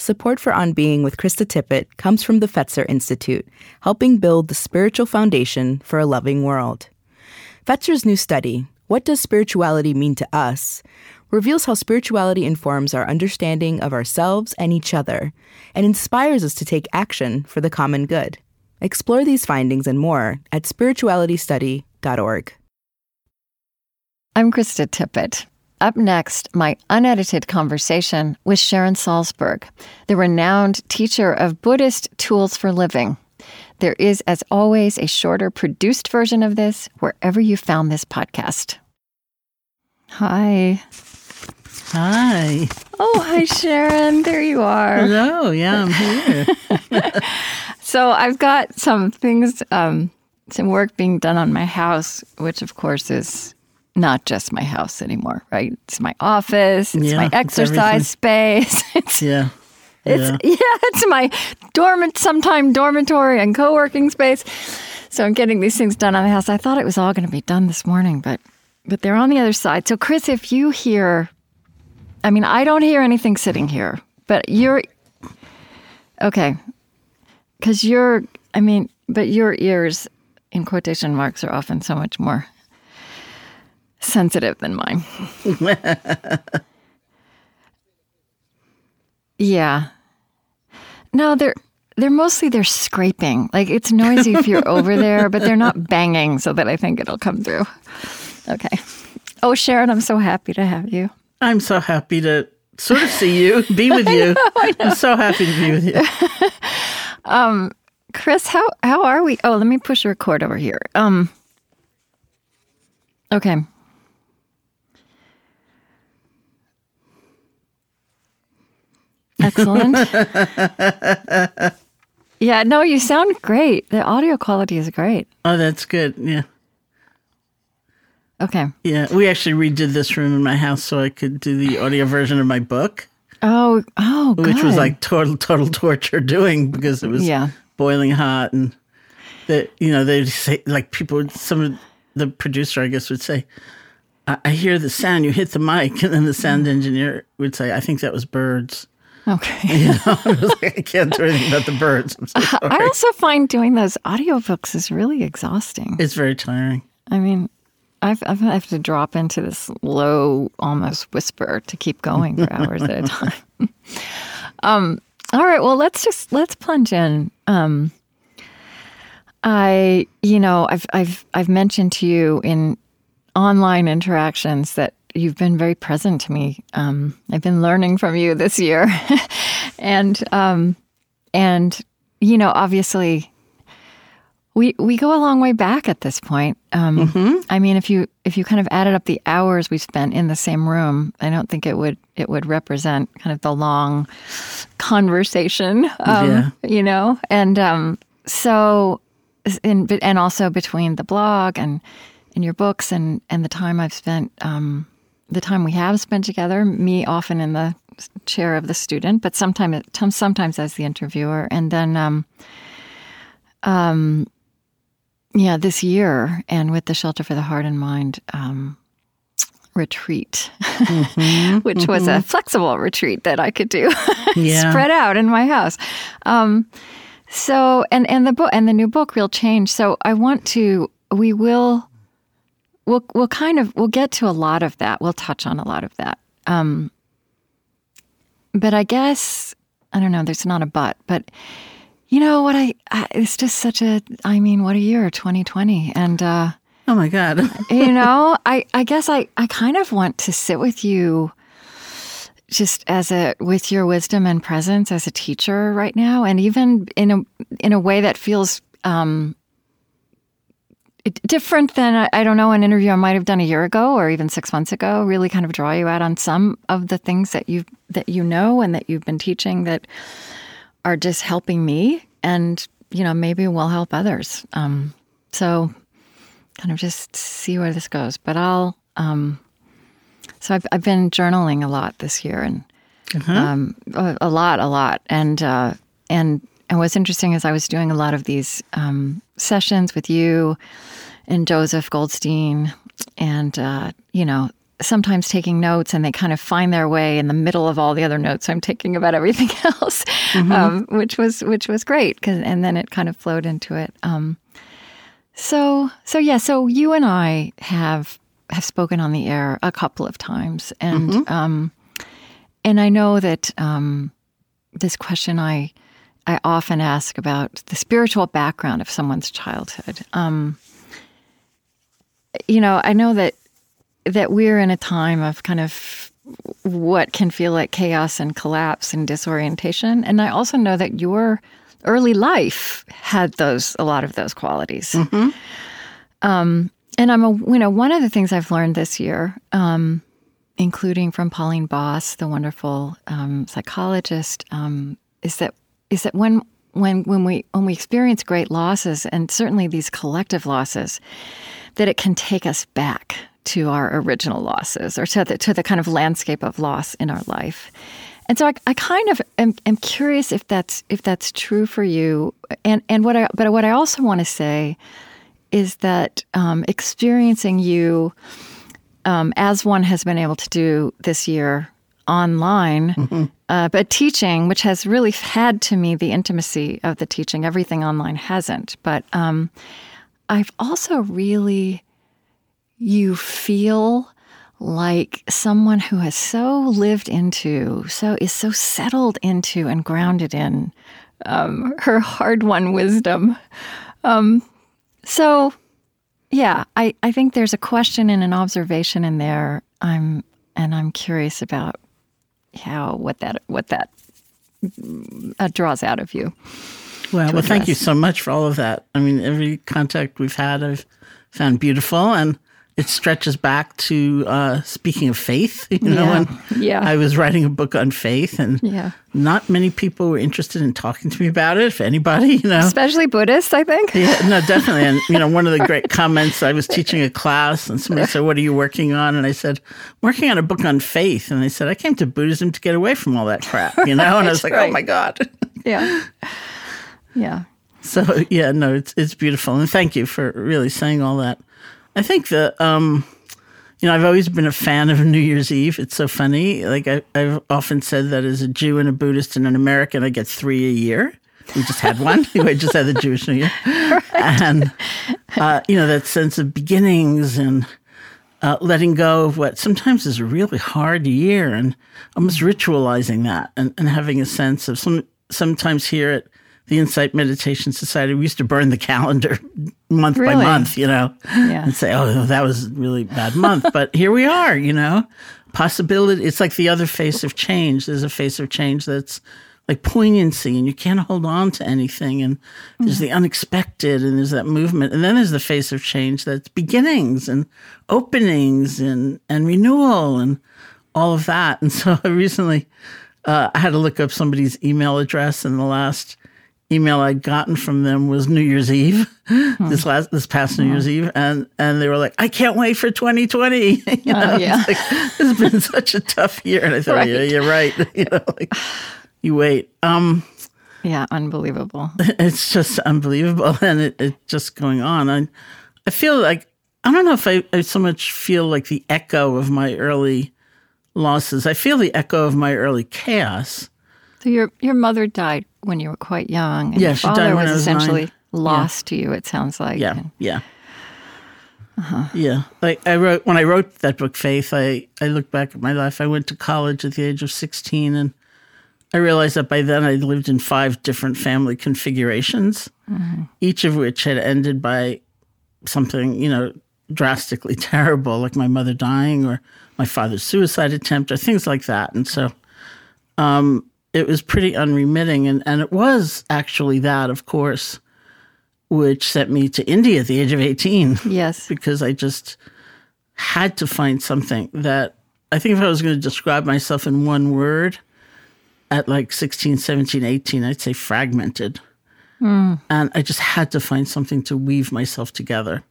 Support for On Being with Krista Tippett comes from the Fetzer Institute, helping build the spiritual foundation for a loving world. Fetzer's new study, What Does Spirituality Mean to Us?, reveals how spirituality informs our understanding of ourselves and each other and inspires us to take action for the common good. Explore these findings and more at spiritualitystudy.org. I'm Krista Tippett. Up next, my unedited conversation with Sharon Salzberg, the renowned teacher of Buddhist Tools for Living. There is, as always, a shorter produced version of this wherever you found this podcast. Hi. Hi. Oh, hi, Sharon. There you are. Hello. Yeah, I'm here. So I've got some things, some work being done on my house, which, of course, is not just my house anymore, right? It's my office. It's my exercise space. It's my dormitory and co-working space. So I'm getting these things done on the house. I thought it was all going to be done this morning, but they're on the other side. So, Chris, if you hear... I mean, I don't hear anything sitting here, but you're... Okay. Because you're... I mean, but your ears, in quotation marks, are often so much more sensitive than mine. Yeah. No, they're mostly, they're scraping. Like, it's noisy if you're over there, but they're not banging so that I think it'll come through. Okay. Oh, Sharon, I'm so happy to have you. I'm so happy to sort of see you, be with you. I know. I'm so happy to be with you. Chris, how are we? Oh, let me push record over here. Okay. Excellent. Yeah, no, you sound great. The audio quality is great. Oh, that's good. Yeah. Okay. Yeah, we actually redid this room in my house so I could do the audio version of my book. Oh, good. Which was like total torture doing because it was boiling hot, and that, you know, they'd say, like, people, some of the producer, I guess, would say, I hear the sound, you hit the mic, and then the sound engineer would say, I think that was birds. Okay. You know, I was like, I can't do anything about the birds. I'm so sorry. I also find doing those audiobooks is really exhausting. It's very tiring. I mean, I have to drop into this low, almost whisper to keep going for hours at a time. All right, well, let's plunge in. I've mentioned to you in online interactions that you've been very present to me. I've been learning from you this year, and you know, obviously, We go a long way back at this point. I mean, if you kind of added up the hours we spent in the same room, I don't think it would represent kind of the long conversation, you know. And so also between the blog and your books and the time I've spent, the time we have spent together, me often in the chair of the student, but sometimes as the interviewer, and then. Yeah, this year, and with the Shelter for the Heart and Mind retreat, which was a flexible retreat that I could do, spread out in my house. So, and the new book, Real Change. So, I want to. We'll get to a lot of that. We'll touch on a lot of that. But I guess I don't know. There's not a but. You know what? It's just such a. I mean, what a year, 2020, and oh my God! You know, I guess I kind of want to sit with you, just with your wisdom and presence as a teacher right now, and even in a way that feels different than I don't know, an interview I might have done a year ago or even 6 months ago. Really, kind of draw you out on some of the things that you know and that you've been teaching that. Are just helping me, and you know, maybe will help others. So, kind of just see where this goes. But I'll. So I've been journaling a lot this year, and a lot, and what's interesting is I was doing a lot of these sessions with you, and Joseph Goldstein, and sometimes taking notes, and they kind of find their way in the middle of all the other notes I'm taking about everything else, which was great. 'Cause, and then it kind of flowed into it. So you and I have spoken on the air a couple of times, and and I know that this question I often ask about the spiritual background of someone's childhood. I know that we're in a time of kind of what can feel like chaos and collapse and disorientation. And I also know that your early life had a lot of those qualities. And I'm one of the things I've learned this year, including from Pauline Boss, the wonderful psychologist, is that when we experience great losses, and certainly these collective losses, that it can take us back to our original losses, or to the kind of landscape of loss in our life. And so I kind of am curious if that's true for you. But what I also want to say is that experiencing you as one has been able to do this year online, but teaching, which has really had to me the intimacy of the teaching. Everything online hasn't. But I've also really... You feel like someone who has is so settled into and grounded in her hard-won wisdom. I think there's a question and an observation in there. I'm curious about what that draws out of you. Well, thank you so much for all of that. I mean, every contact we've had, I've found beautiful, and it stretches back to speaking of faith, I was writing a book on faith, and not many people were interested in talking to me about it, if anybody, Especially Buddhists, I think. Yeah, no, definitely. And, one of the great comments, I was teaching a class, and somebody said, "What are you working on?" And I said, "I'm working on a book on faith." And they said, "I came to Buddhism to get away from all that crap," And I was like, right. Oh my God. Yeah. Yeah. So, it's beautiful. And thank you for really saying all that. I think that, I've always been a fan of New Year's Eve. It's so funny. Like, I've often said that as a Jew and a Buddhist and an American, I get 3 a year. We just had one. We just had the Jewish New Year. Right. And, that sense of beginnings and letting go of what sometimes is a really hard year, and almost ritualizing that and having a sense of sometimes here at the Insight Meditation Society, we used to burn the calendar month by month, and say, "Oh, that was a really bad month." But here we are, Possibility. It's like the other face of change. There's a face of change that's like poignancy, and you can't hold on to anything. And there's the unexpected, and there's that movement. And then there's the face of change that's beginnings and openings and renewal and all of that. And so recently, I had to look up somebody's email address, and the last email I'd gotten from them was New Year's Eve, this past New Year's Eve. And they were like, "I can't wait for 2020. This has been such a tough year. And I thought, yeah, you're right. You wait. Unbelievable. It's just unbelievable. And it just going on. I feel like, I don't know if I so much feel like the echo of my early losses. I feel the echo of my early chaos. So your mother died when you were quite young, and your father was essentially 9. Lost to you, it sounds like. Like when I wrote that book, Faith, I looked back at my life. I went to college at the age of 16, and I realized that by then I lived in 5 different family configurations, each of which had ended by something, drastically terrible, like my mother dying or my father's suicide attempt or things like that. And so... it was pretty unremitting, and it was actually that, of course, which sent me to India at the age of 18. Yes. Because I just had to find something that, I think if I was going to describe myself in one word at like 16, 17, 18, I'd say fragmented. And I just had to find something to weave myself together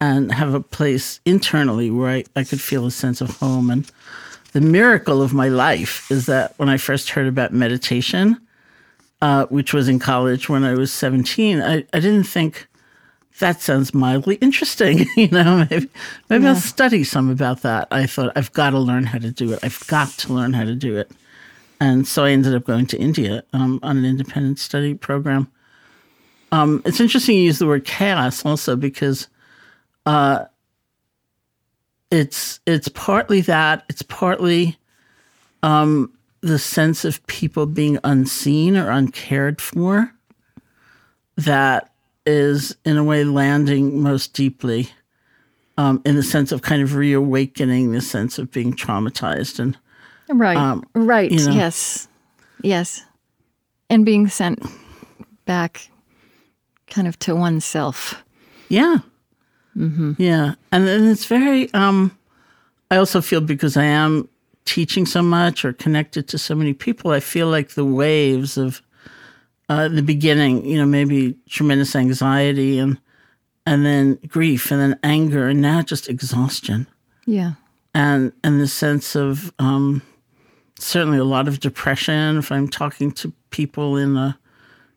and have a place internally where I could feel a sense of home. And the miracle of my life is that when I first heard about meditation, which was in college when I was 17, I didn't think that sounds mildly interesting. You know, maybe I'll study some about that. I thought, I've got to learn how to do it. I've got to learn how to do it. And so I ended up going to India on an independent study program. It's interesting you use the word chaos also because it's partly that. It's partly the sense of people being unseen or uncared for that is, in a way, landing most deeply in the sense of kind of reawakening the sense of being traumatized and Right. You know. Yes. And being sent back kind of to oneself. Yeah. Mm-hmm. Yeah. And then it's very, I also feel because I am teaching so much or connected to so many people, I feel like the waves of the beginning, you know, maybe tremendous anxiety and then grief and then anger and now just exhaustion. Yeah. And the sense of certainly a lot of depression. If I'm talking to people in a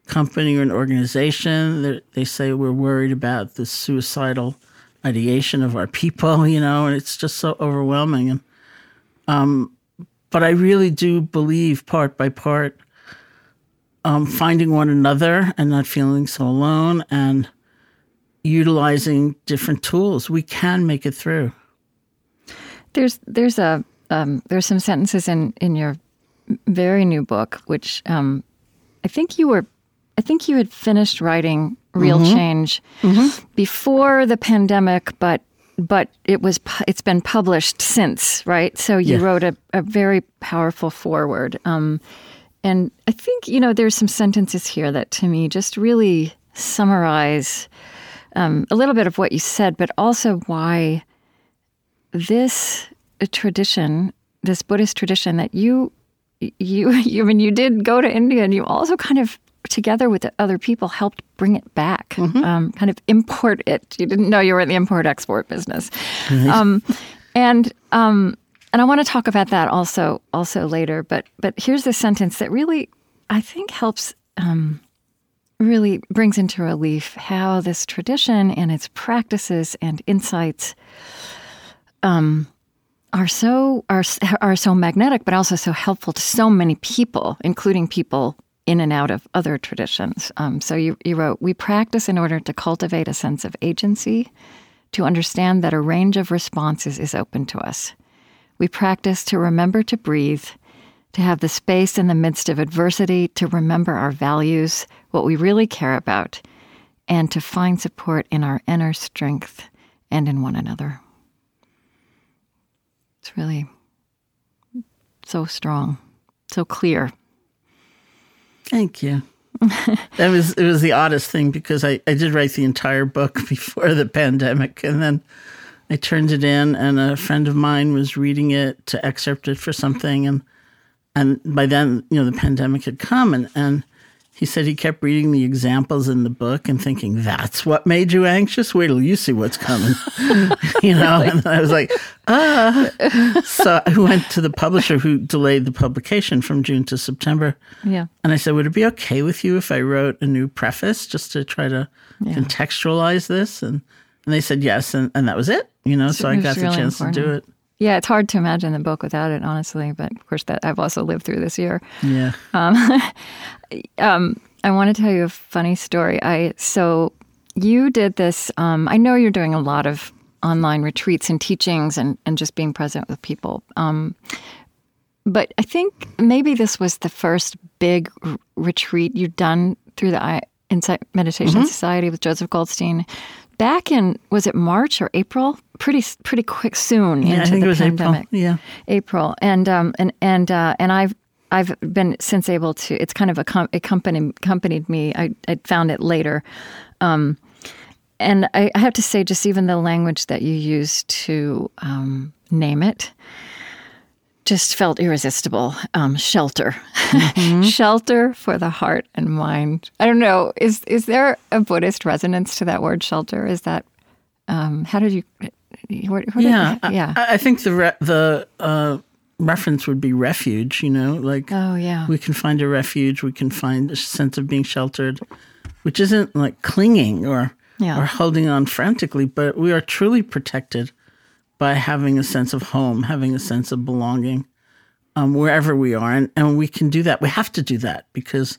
company or an organization, they say we're worried about the suicidal ideation of our people, you know, and it's just so overwhelming. And but I really do believe part by part finding one another and not feeling so alone and utilizing different tools, we can make it through. There's some sentences in your very new book, which I think you had finished writing Real Change before the pandemic, but it's been published since, right? So you wrote a very powerful foreword, and I think there's some sentences here that to me just really summarize a little bit of what you said, but also why. This tradition, this Buddhist tradition that you, I mean, you did go to India and you also kind of, together with other people, helped bring it back, kind of import it. You didn't know you were in the import-export business. Mm-hmm. And I want to talk about that also later, but here's the sentence that really, I think helps, really brings into relief how this tradition and its practices and insights are so magnetic, but also so helpful to so many people, including people in and out of other traditions. So you wrote, "We practice in order to cultivate a sense of agency, to understand that a range of responses is open to us. We practice to remember to breathe, to have the space in the midst of adversity, to remember our values, what we really care about, and to find support in our inner strength and in one another." It's really so strong, so clear. Thank you. It was the oddest thing because I did write the entire book before the pandemic, and then I turned it in, and a friend of mine was reading it to excerpt it for something, and by then the pandemic had come, and he said he kept reading the examples in the book and thinking, that's what made you anxious? Wait till you see what's coming. Really? And I was like, ah. So I went to the publisher who delayed the publication from June to September. Yeah. And I said, would it be okay with you if I wrote a new preface just to try to contextualize this? And they said yes, and that was it. So I got the really chance important. To do it. Yeah, it's hard to imagine the book without it, honestly. But of course, that I've also lived through this year. Yeah. I want to tell you a funny story. So you did this. I know you're doing a lot of online retreats and teachings, and just being present with people. But I think maybe this was the first big retreat you've done through the Insight Meditation Society with Joseph Goldstein. Back in, was it March or April? Pretty quick, soon into the pandemic. April. Yeah, April. And I've been since able to. It's kind of accompanied me. I found it later, and I have to say, just even the language that you used to name it just felt irresistible. Shelter. Mm-hmm. Shelter for the heart and mind. I don't know. Is there a Buddhist resonance to that word shelter? Is that, how did you, where yeah, did, yeah. I think the reference would be refuge, like, oh, yeah. We can find a refuge, we can find a sense of being sheltered, which isn't like clinging or or holding on frantically, but we are truly protected by having a sense of home, having a sense of belonging wherever we are. And we can do that. We have to do that because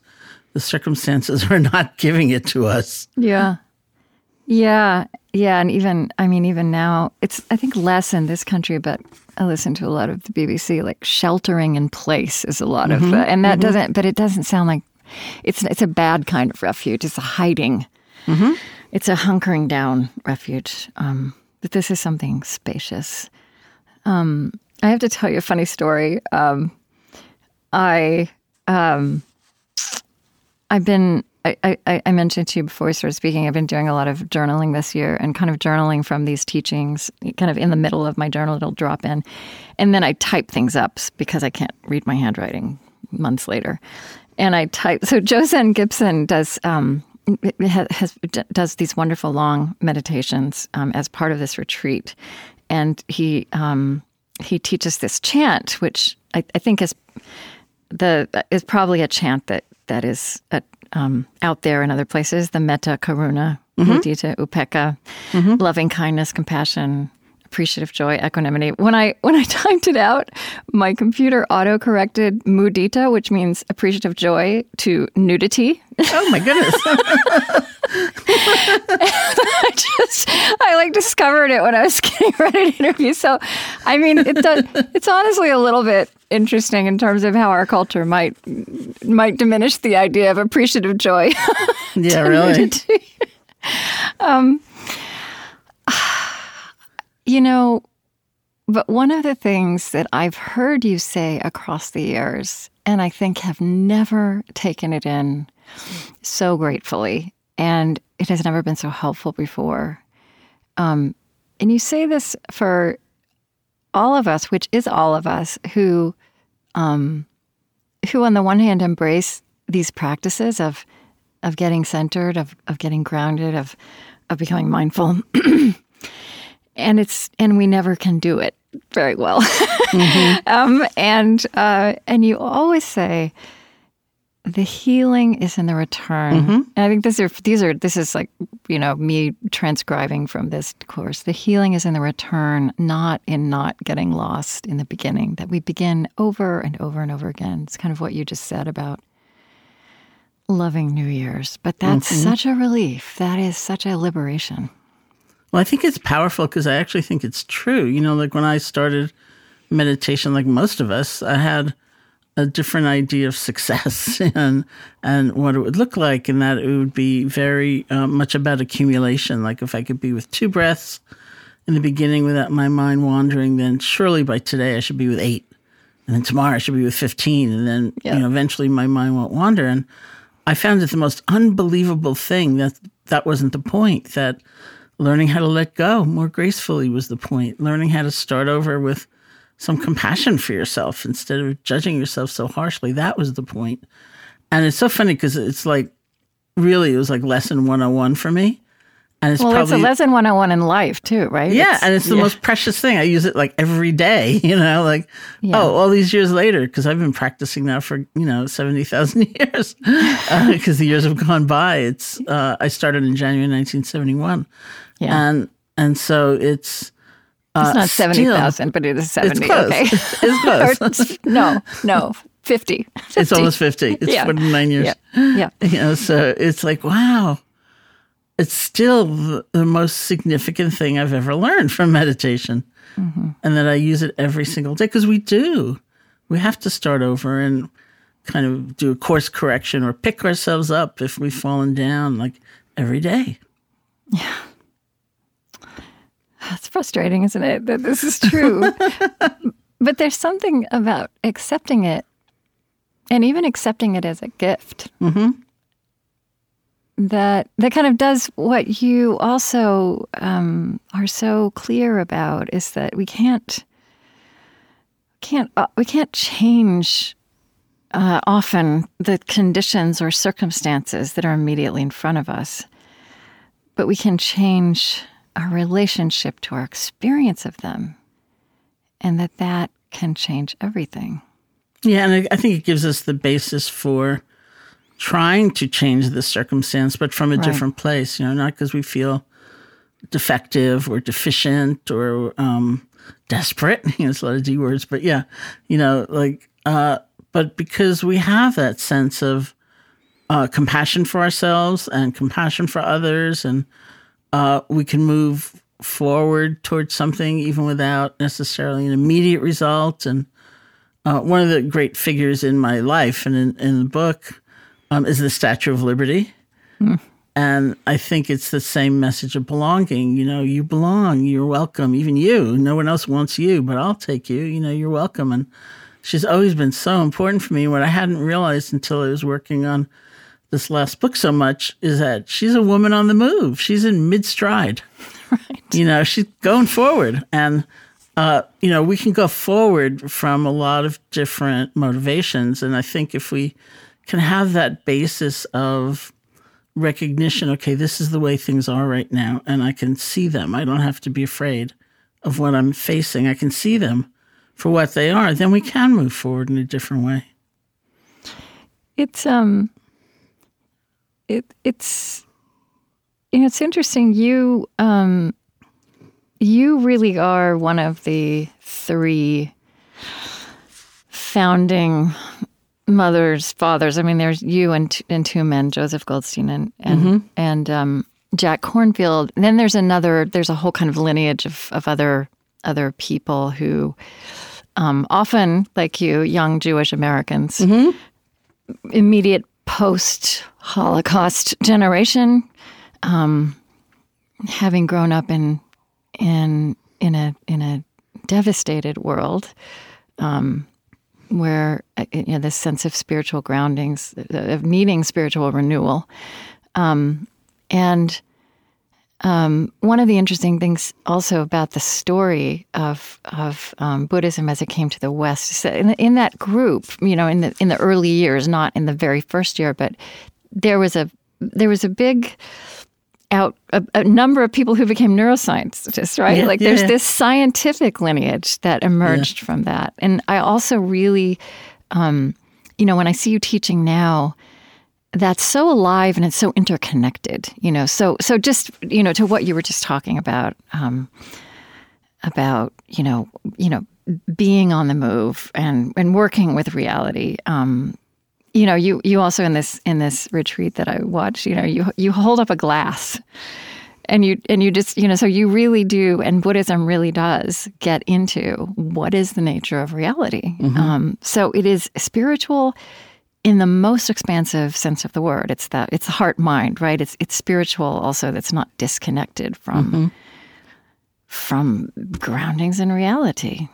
the circumstances are not giving it to us. Yeah. And even now, it's, I think, less in this country, but I listen to a lot of the BBC, like sheltering in place is a lot of, and that doesn't, but it doesn't sound like, it's a bad kind of refuge. It's a hiding. It's a hunkering down refuge. But this is something spacious. I have to tell you a funny story. I mentioned to you before we started speaking, I've been doing a lot of journaling this year and kind of journaling from these teachings, kind of in the middle of my journal, it'll drop in. And then I type things up because I can't read my handwriting months later. And I type, so Joseen Gibson does these wonderful long meditations as part of this retreat. And he teaches this chant, which I think is probably a chant that is out there in other places, the metta, karuna, mudita, upeka, lovingkindness, compassion, appreciative joy, equanimity. When I typed it out, my computer auto-corrected mudita, which means appreciative joy, to nudity. Oh my goodness. I like discovered it when I was getting ready to interview. So, I mean, it's honestly a little bit interesting in terms of how our culture might diminish the idea of appreciative joy. Yeah, really. Nudity. But one of the things that I've heard you say across the years, and I think have never taken it in so gratefully, and it has never been so helpful before, and you say this for all of us, which is all of us, who on the one hand embrace these practices of getting centered, of getting grounded, of becoming mindful. And we never can do it very well. And you always say the healing is in the return. And I think this is like, me transcribing from this course. The healing is in the return, not in not getting lost in the beginning, that we begin over and over and over again. It's kind of what you just said about loving New Year's. But that's such a relief. That is such a liberation. Well, I think it's powerful because I actually think it's true. Like when I started meditation, like most of us, I had a different idea of success and what it would look like, and that it would be very much about accumulation. Like if I could be with 2 breaths in the beginning without my mind wandering, then surely by today I should be with 8. And then tomorrow I should be with 15. And then eventually my mind won't wander. And I found it the most unbelievable thing that wasn't the point, that learning how to let go more gracefully was the point. Learning how to start over with some compassion for yourself instead of judging yourself so harshly. That was the point. And it's so funny because it's like, really, it was like lesson 101 for me. And it's it's a lesson 101 in life too, right? Yeah, it's the most precious thing. I use it like every day, all these years later, because I've been practicing now for, 70,000 years because the years have gone by. It's I started in January 1971. Yeah. And so it's not 70,000, but it is 70. It's close. Okay. It's close. No, 50. It's almost 50. It's 49 years. Yeah. So it's like, wow. It's still the most significant thing I've ever learned from meditation, and that I use it every single day because we do. We have to start over and kind of do a course correction or pick ourselves up if we've fallen down, like every day. Yeah. It's frustrating, isn't it, that this is true? But there's something about accepting it, and even accepting it as a gift. That kind of does what you also are so clear about, is that we can't change often the conditions or circumstances that are immediately in front of us, but we can change our relationship to our experience of them, and that can change everything. Yeah, and I think it gives us the basis for trying to change the circumstance, but from a different place, not because we feel defective or deficient or desperate. It's a lot of D words, but but because we have that sense of compassion for ourselves and compassion for others, and we can move forward towards something even without necessarily an immediate result. And one of the great figures in my life and in the book is the Statue of Liberty. Mm. And I think it's the same message of belonging. You belong, you're welcome, even you. No one else wants you, but I'll take you. You're welcome. And she's always been so important for me. What I hadn't realized until I was working on this last book so much is that she's a woman on the move. She's in mid-stride. Right. She's going forward. And, we can go forward from a lot of different motivations. And I think if we can have that basis of recognition, okay, this is the way things are right now, and I can see them. I don't have to be afraid of what I'm facing. I can see them for what they are. Then we can move forward in a different way. It's it's interesting. You you really are one of the three founding mothers, fathers. I mean, there's you and two men, Joseph Goldstein and mm-hmm. and Jack Kornfield. And then there's there's a whole kind of lineage of other people who often, like you, young Jewish Americans, mm-hmm. immediate post-Holocaust generation, having grown up in a devastated world, where this sense of spiritual groundings, of needing spiritual renewal, one of the interesting things also about the story of Buddhism as it came to the West is that in that group, in the early years, not in the very first year, but there was a big a number of people who became neuroscientists, right? Yeah, there's this scientific lineage that emerged from that. And I also really, when I see you teaching now, that's so alive and it's so interconnected, So just, to what you were just talking about, being on the move and working with reality. You also in this retreat that I watched, you hold up a glass and you just, so you really do, and Buddhism really does get into what is the nature of reality. Mm-hmm. So it is spiritual in the most expansive sense of the word. It's the heart mind, right? It's spiritual also that's not disconnected from groundings in reality.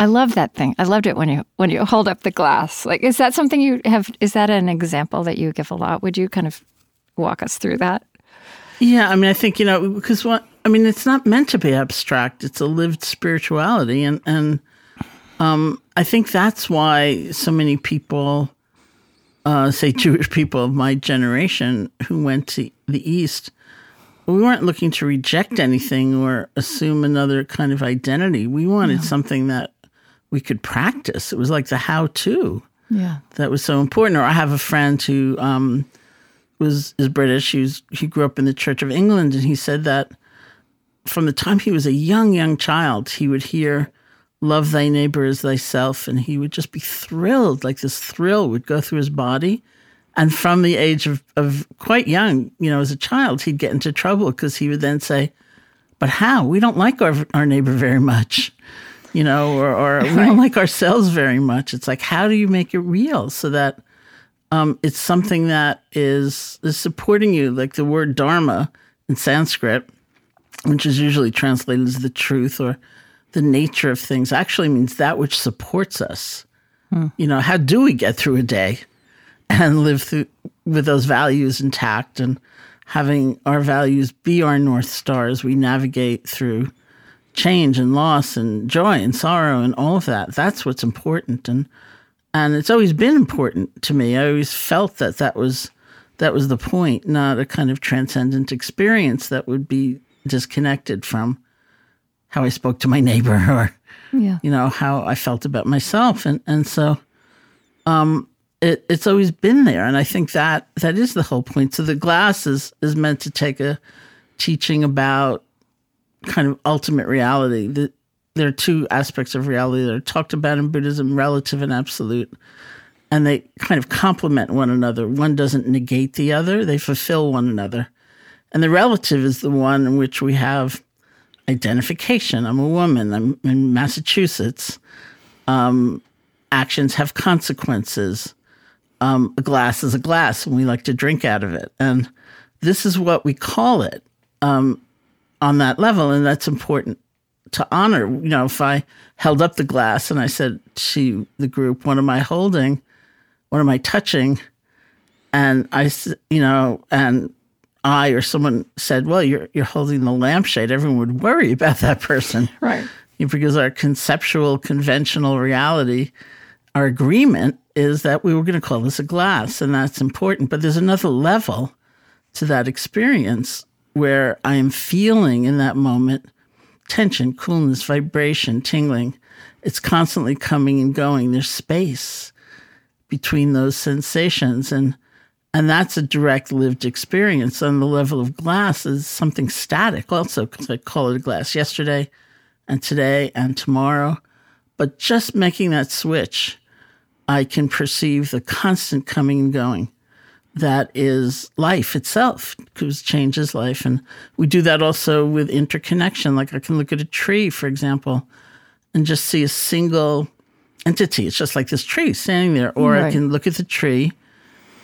I love that thing. I loved it when you hold up the glass. Is that something you have? Is that an example that you give a lot? Would you kind of walk us through that? Yeah, I think because it's not meant to be abstract. It's a lived spirituality, and I think that's why so many people, say Jewish people of my generation who went to the East, we weren't looking to reject anything or assume another kind of identity. We wanted something that we could practice. It was like the how-to that was so important. Or I have a friend who is British. He grew up in the Church of England, and he said that from the time he was a young child, he would hear, "Love thy neighbor as thyself," and he would just be thrilled, like this thrill would go through his body. And from the age of quite young, as a child, he'd get into trouble because he would then say, "But how? We don't like our neighbor very much, or we don't like ourselves very much." It's like, how do you make it real so that it's something that is supporting you? Like the word dharma in Sanskrit, which is usually translated as the truth or the nature of things, actually means that which supports us. Hmm. How do we get through a day and live through with those values intact, and having our values be our North Star as we navigate through change and loss and joy and sorrow and all of that? That's what's important. And it's always been important to me. I always felt that was the point, not a kind of transcendent experience that would be disconnected from how I spoke to my neighbor, or how I felt about myself. And so it's always been there. And I think that is the whole point. So the glass is meant to take a teaching about kind of ultimate reality. There are two aspects of reality that are talked about in Buddhism, relative and absolute. And they kind of complement one another. One doesn't negate the other. They fulfill one another. And the relative is the one in which we have identification. I'm a woman. I'm in Massachusetts. Actions have consequences. A glass is a glass, and we like to drink out of it. And this is what we call it on that level, and that's important to honor. You know, if I held up the glass and I said to the group, what am I holding? What am I touching? And I, you know, and I or someone said, well, you're holding the lampshade. Everyone would worry about that person. Right. Because our conceptual, conventional reality, our agreement is that we were going to call this a glass, and that's important. But there's another level to that experience where I am feeling in that moment tension, coolness, vibration, tingling. It's constantly coming and going. There's space between those sensations, and that's a direct lived experience. On the level of glass is something static also, because I call it a glass yesterday, and today and tomorrow. But just making that switch, I can perceive the constant coming and going that is life itself, because change is life. And we do that also with interconnection. Like I can look at a tree, for example, and just see a single entity. It's just like this tree standing there. Or right. I can look at the tree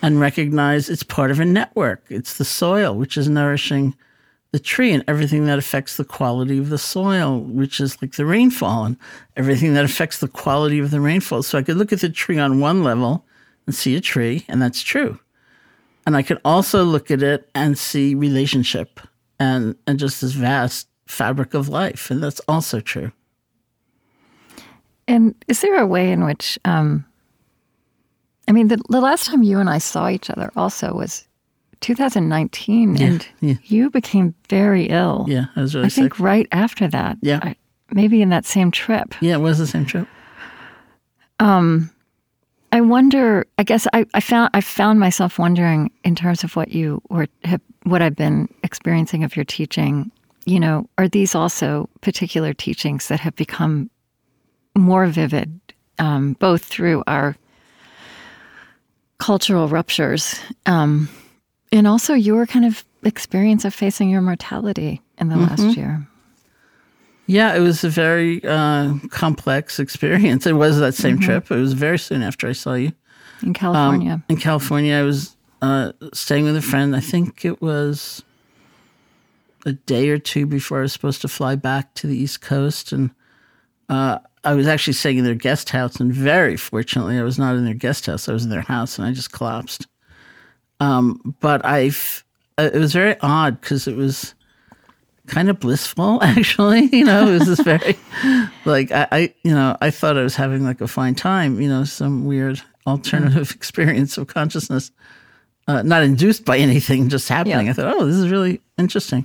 and recognize it's part of a network. It's the soil, which is nourishing the tree, and everything that affects the quality of the soil, which is like the rainfall, and everything that affects the quality of the rainfall. So I could look at the tree on one level and see a tree, and that's true. And I could also look at it and see relationship and just this vast fabric of life, and that's also true. And is there a way in which, the last time you and I saw each other also was 2019, and you became very ill. Yeah, I was really sick. I think right after that. Yeah. Maybe in that same trip. Yeah, it was the same trip. I wonder, I guess I found myself wondering in terms of what you what I've been experiencing of your teaching, you know, are these also particular teachings that have become more vivid, both through our cultural ruptures, and also your kind of experience of facing your mortality in the last year. Yeah, it was a very complex experience. It was that same trip. It was very soon after I saw you. In California. In California, I was staying with a friend. I think it was a day or two before I was supposed to fly back to the East Coast. And I was actually staying in their guest house. And very fortunately, I was not in their guest house. I was in their house, and I just collapsed. But it was very odd because it was kind of blissful, actually. You know, it was this very, like, I thought I was having like a fine time, you know, some weird alternative experience of consciousness, not induced by anything just happening. Yeah. I thought, oh, this is really interesting.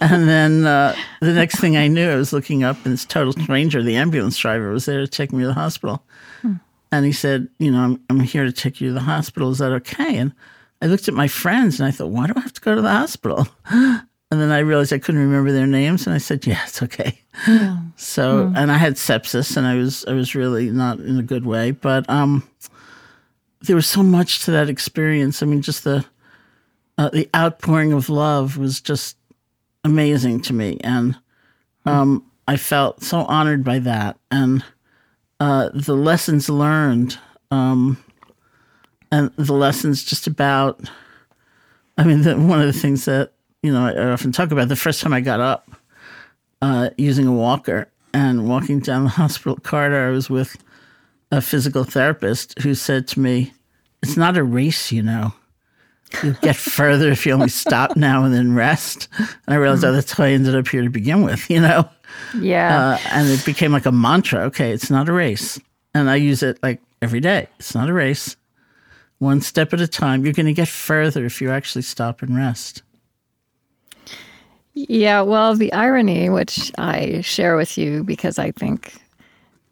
And then the next thing I knew, I was looking up and this total stranger, the ambulance driver, was there to take me to the hospital. And he said, you know, I'm here to take you to the hospital. Is that okay? And I looked at my friends and I thought, why do I have to go to the hospital? And then I realized I couldn't remember their names, and I said, yeah, it's okay. Yeah. So, and I had sepsis, and I was really not in a good way. But there was so much to that experience. I mean, just the outpouring of love was just amazing to me, and I felt so honored by that. And the lessons learned. And the lessons just about, one of the things that, you know, I often talk about, the first time I got up using a walker and walking down the hospital corridor, I was with a physical therapist who said to me, it's not a race, you know. You'll get further if you only stop now and then rest. And I realized, that's how I ended up here to begin with, you know. Yeah. And it became like a mantra. Okay, it's not a race. And I use it like every day. It's not a race. One step at a time. You're going to get further if you actually stop and rest. Yeah, well, the irony, which I share with you because I think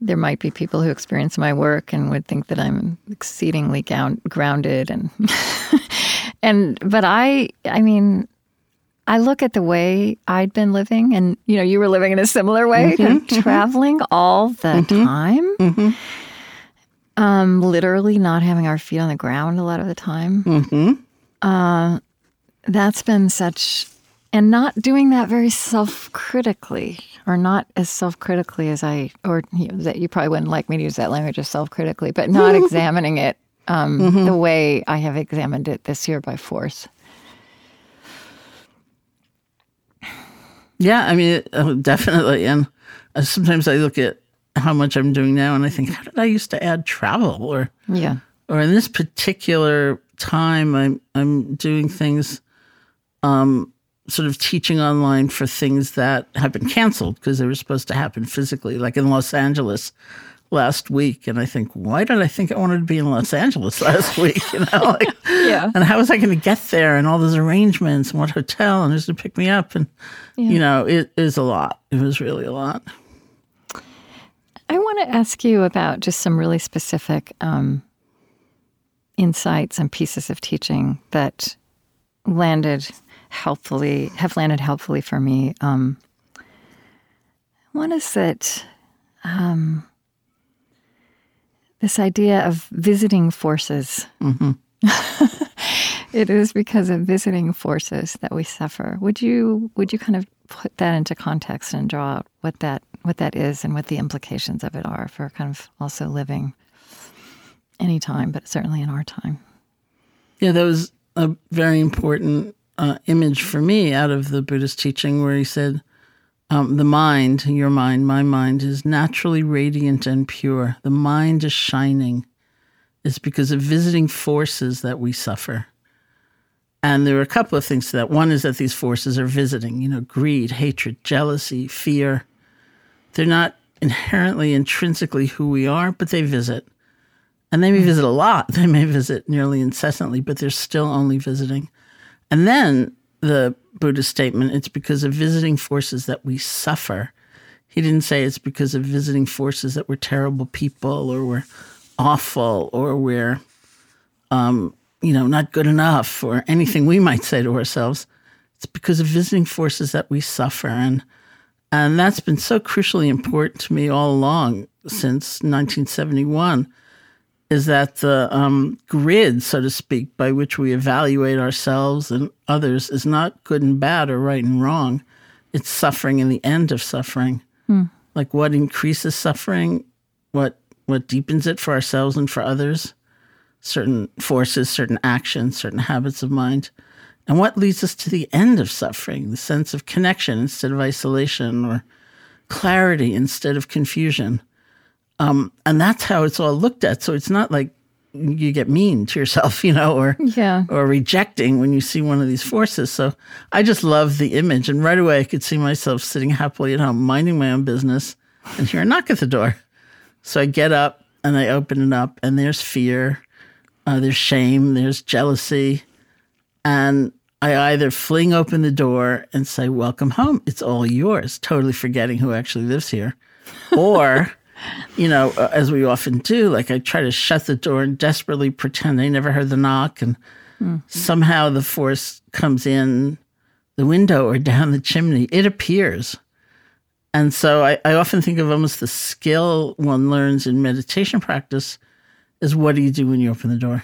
there might be people who experience my work and would think that I'm exceedingly grounded and but I mean, I look at the way I'd been living, and you were living in a similar way, traveling all the time, literally not having our feet on the ground a lot of the time. That's been such, and not doing that very self-critically, or not as self-critically as I, or that you probably wouldn't like me to use that language of self-critically, but not examining it the way I have examined it this year by force. Yeah, I mean, definitely. And sometimes I look at how much I'm doing now and I think, how did I used to add travel? Or or in this particular time, I'm doing things, sort of teaching online for things that have been canceled because they were supposed to happen physically, like in Los Angeles last week. And I think, why did I think I wanted to be in Los Angeles last week? And how was I going to get there, and all those arrangements, and what hotel, and who's going to pick me up? And, it is a lot. It was really a lot. I want to ask you about just some really specific insights and pieces of teaching that landed helpfully for me. One is that this idea of visiting forces. It is because of visiting forces that we suffer. Would you kind of put that into context and draw out what that is and what the implications of it are for kind of also living any time, but certainly in our time? Yeah, that was a very important image for me out of the Buddhist teaching, where he said, the mind, your mind, my mind, is naturally radiant and pure. The mind is shining. It's because of visiting forces that we suffer. And there are a couple of things to that. One is that these forces are visiting, greed, hatred, jealousy, fear. They're not inherently, intrinsically who we are, but they visit. And they may visit a lot. They may visit nearly incessantly, but they're still only visiting. And then the Buddhist statement, it's because of visiting forces that we suffer. He didn't say it's because of visiting forces that we're terrible people, or we're awful, or we're, not good enough, or anything we might say to ourselves. It's because of visiting forces that we suffer. And that's been so crucially important to me all along since 1971, is that the grid, so to speak, by which we evaluate ourselves and others is not good and bad or right and wrong. It's suffering and the end of suffering. Like what increases suffering, what deepens it for ourselves and for others, certain forces, certain actions, certain habits of mind, and what leads us to the end of suffering, the sense of connection instead of isolation, or clarity instead of confusion. And that's how it's all looked at. So it's not like you get mean to yourself, or rejecting when you see one of these forces. So I just love the image. And right away I could see myself sitting happily at home, minding my own business, and hear a knock at the door. So I get up and I open it up, and there's fear, there's shame, there's jealousy. And I either fling open the door and say, "Welcome home. It's all yours," totally forgetting who actually lives here. Or... as we often do, like I try to shut the door and desperately pretend I never heard the knock, and somehow the force comes in the window or down the chimney. It appears. And so I often think of almost the skill one learns in meditation practice is, what do you do when you open the door?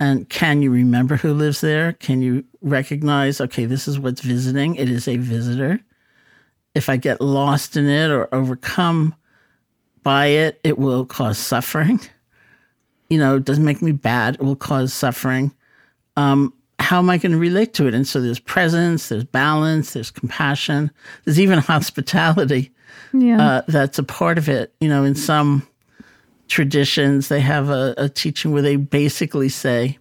And can you remember who lives there? Can you recognize, okay, this is what's visiting. It is a visitor. If I get lost in it or overcome by it, it will cause suffering. It doesn't make me bad. It will cause suffering. How am I going to relate to it? And so there's presence, there's balance, there's compassion. There's even hospitality that's a part of it. In some traditions, they have a teaching where they basically say,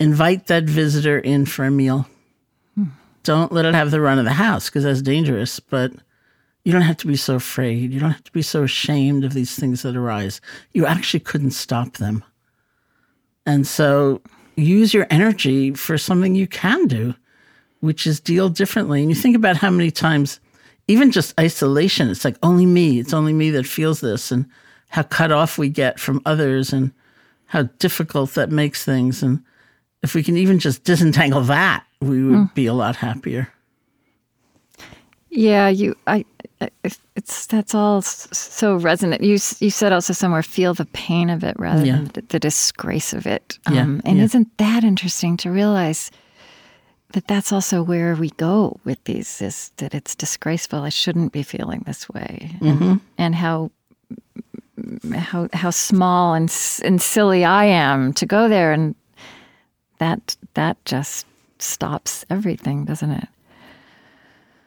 invite that visitor in for a meal. Don't let it have the run of the house, because that's dangerous, but... you don't have to be so afraid. You don't have to be so ashamed of these things that arise. You actually couldn't stop them. And so use your energy for something you can do, which is deal differently. And you think about how many times even just isolation. It's like, only me. It's only me that feels this, and how cut off we get from others and how difficult that makes things. And if we can even just disentangle that, we would be a lot happier. Yeah, that's all so resonant. You said also somewhere, feel the pain of it rather than the disgrace of it. Isn't that interesting to realize that that's also where we go with these, is that it's disgraceful, I shouldn't be feeling this way. Mm-hmm. And how small and silly I am to go there, and that just stops everything, doesn't it?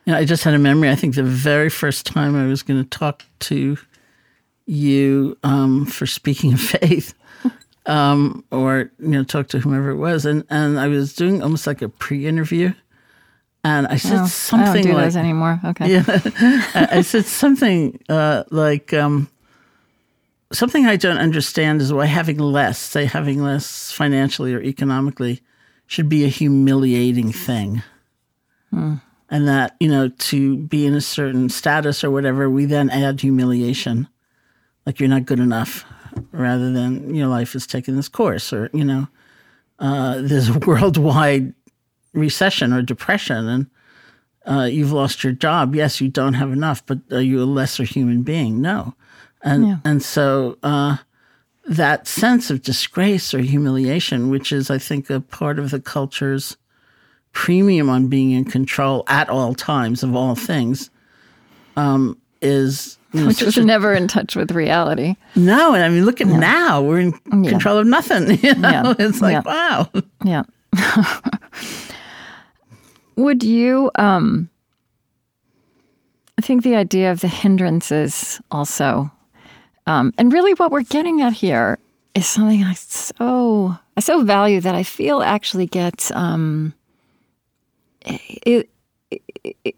You know, I just had a memory. I think the very first time I was going to talk to you for Speaking of Faith, or talk to whomever it was, and I was doing almost like a pre-interview, and I said something. I don't do those anymore. Okay. Yeah, I said something like. Something I don't understand is why having less, say having less financially or economically, should be a humiliating thing. Mm. And that, to be in a certain status or whatever, we then add humiliation. Like, you're not good enough, rather than your life is taking this course, or, there's a worldwide recession or depression, and you've lost your job. Yes, you don't have enough, but are you a lesser human being? No. And so that sense of disgrace or humiliation, which is, I think, a part of the culture's premium on being in control at all times of all things, is... which was never in touch with reality. No, and I mean, look at now. We're in control of nothing. It's like, wow. Yeah. Would you... I think the idea of the hindrances also, and really what we're getting at here is something I so value, that I feel actually gets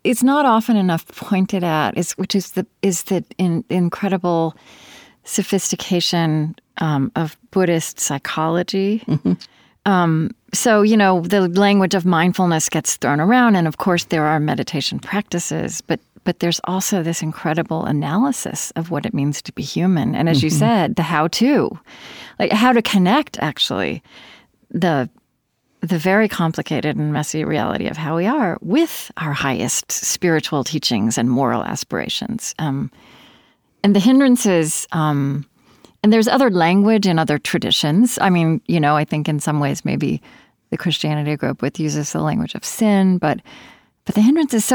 it's not often enough pointed at, which is the incredible sophistication of Buddhist psychology. Mm-hmm. So, the language of mindfulness gets thrown around, and of course there are meditation practices, but there's also this incredible analysis of what it means to be human. And as you said, the how-to, like how to connect, actually, the very complicated and messy reality of how we are with our highest spiritual teachings and moral aspirations. And the hindrances, and there's other language in other traditions. I mean, I think in some ways maybe the Christianity I grew up with uses the language of sin, but the hindrance is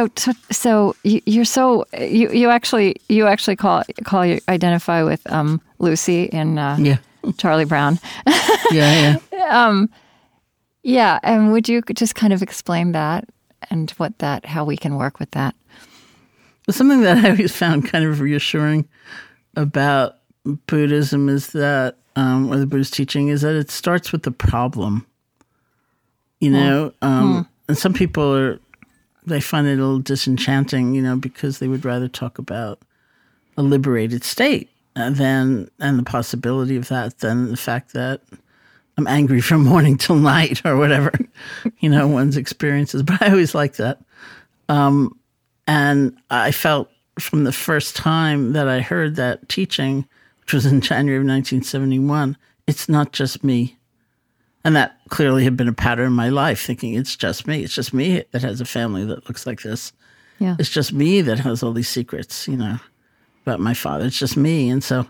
you actually identify with Lucy in Charlie Brown. And would you just kind of explain that and how we can work with that? Well, something that I always found kind of reassuring about Buddhism is that, or the Buddhist teaching, is that it starts with the problem. And some people they find it a little disenchanting, because they would rather talk about a liberated state and the possibility of that than the fact that I'm angry from morning till night or whatever, one's experiences. But I always like that. And I felt from the first time that I heard that teaching, which was in January of 1971, it's not just me. And that clearly had been a pattern in my life, thinking it's just me. It's just me that has a family that looks like this. Yeah. It's just me that has all these secrets, about my father. It's just me. And so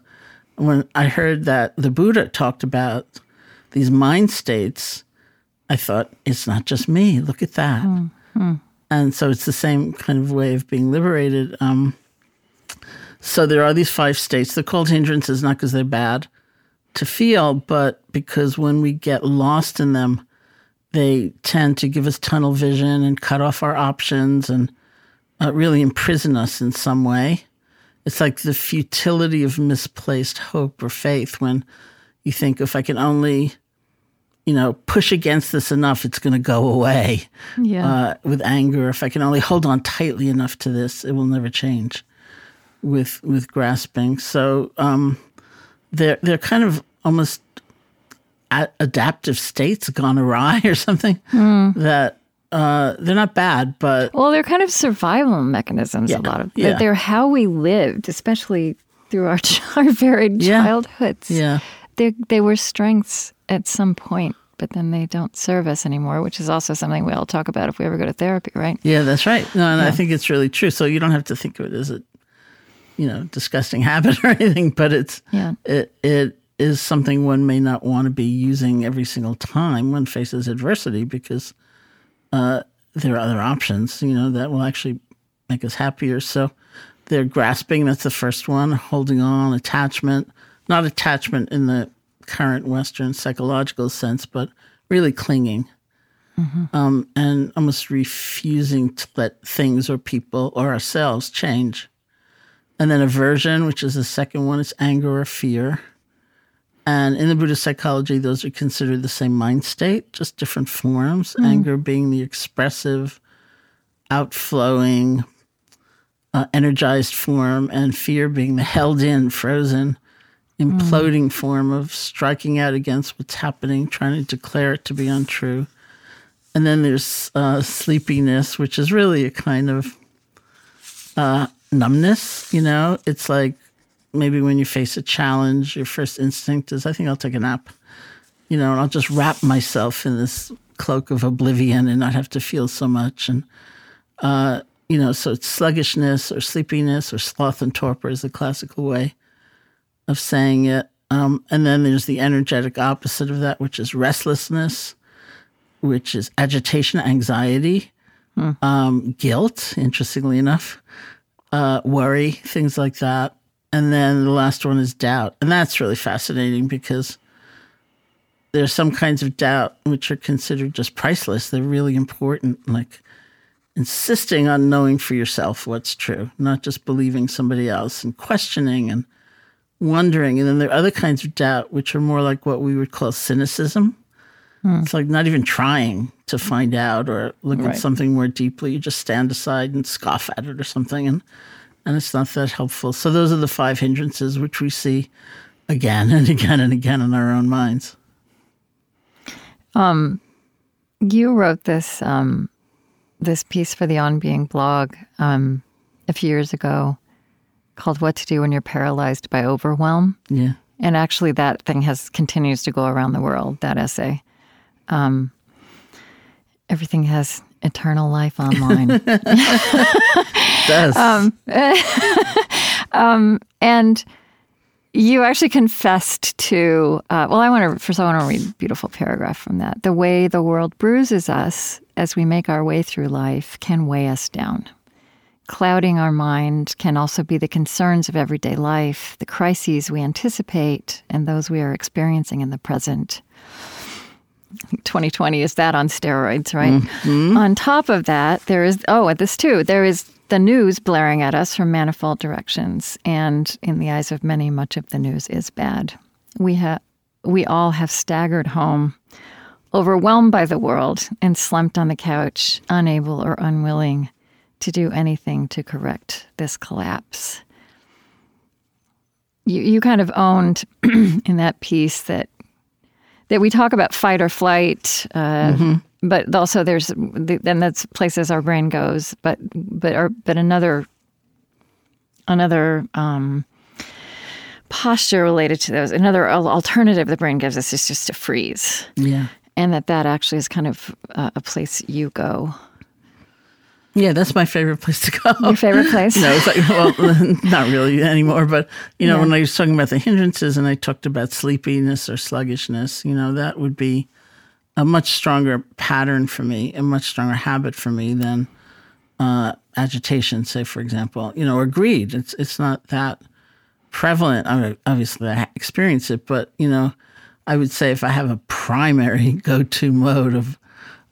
when I heard that the Buddha talked about these mind states, I thought, it's not just me. Look at that. Mm-hmm. And so it's the same kind of way of being liberated. So there are these 5 states. They're called hindrances, not because they're bad to feel, but because when we get lost in them, they tend to give us tunnel vision and cut off our options and really imprison us in some way. It's like the futility of misplaced hope or faith, when you think, if I can only, push against this enough, it's going to go away with anger. If I can only hold on tightly enough to this, it will never change with grasping. So, they're kind of almost adaptive states gone awry or something that They're not bad, but... Well, they're kind of survival mechanisms, a lot of them. Yeah. They're how we lived, especially through our varied childhoods. Yeah. They were strengths at some point, but then they don't serve us anymore, which is also something we all talk about if we ever go to therapy, right? Yeah, that's right. No, and I think it's really true. So you don't have to think of it as a, disgusting habit or anything, but it is something one may not want to be using every single time one faces adversity, because... there are other options, that will actually make us happier. So they're grasping, that's the first one, holding on, attachment, not attachment in the current Western psychological sense, but really clinging, and almost refusing to let things or people or ourselves change. And then aversion, which is the second one, it's anger or fear. And in the Buddhist psychology, those are considered the same mind state, just different forms. Mm. Anger being the expressive, outflowing, energized form, and fear being the held-in, frozen, imploding form of striking out against what's happening, trying to declare it to be untrue. And then there's sleepiness, which is really a kind of numbness. It's like, maybe when you face a challenge, your first instinct is, I think I'll take a nap, and I'll just wrap myself in this cloak of oblivion and not have to feel so much. And, so it's sluggishness or sleepiness or sloth and torpor is the classical way of saying it. And then there's the energetic opposite of that, which is restlessness, which is agitation, anxiety, guilt, interestingly enough, worry, things like that. And then the last one is doubt. And that's really fascinating because there are some kinds of doubt which are considered just priceless. They're really important, like insisting on knowing for yourself what's true, not just believing somebody else, and questioning and wondering. And then there are other kinds of doubt which are more like what we would call cynicism. Mm. It's like not even trying to find out or look at something more deeply. You just stand aside and scoff at it or something. And it's not that helpful. So those are the five hindrances which we see again and again and again in our own minds. You wrote this this piece for the On Being blog a few years ago called "What to Do When You're Paralyzed by Overwhelm." Yeah, and actually that thing continues to go around the world. That essay, everything has eternal life online. Does. And you actually confessed to, I want to read a beautiful paragraph from that. The way the world bruises us as we make our way through life can weigh us down. Clouding our mind can also be the concerns of everyday life, the crises we anticipate, and those we are experiencing in the present. 2020 is that on steroids, right? Mm-hmm. On top of that, there is the news blaring at us from manifold directions, and in the eyes of many, much of the news is bad. We all have staggered home, overwhelmed by the world, and slumped on the couch, unable or unwilling to do anything to correct this collapse. You kind of owned in that piece that we talk about fight or flight, but also there's, and that's places our brain goes. But another posture related to those, another alternative the brain gives us is just to freeze. Yeah, and that actually is kind of a place you go. Yeah, that's my favorite place to go. Your favorite place? No, it's like, not really anymore. But, when I was talking about the hindrances and I talked about sleepiness or sluggishness, that would be a much stronger pattern for me, a much stronger habit for me than agitation, say, for example, or greed. It's not that prevalent. I mean, obviously, I experience it. But, I would say if I have a primary go-to mode of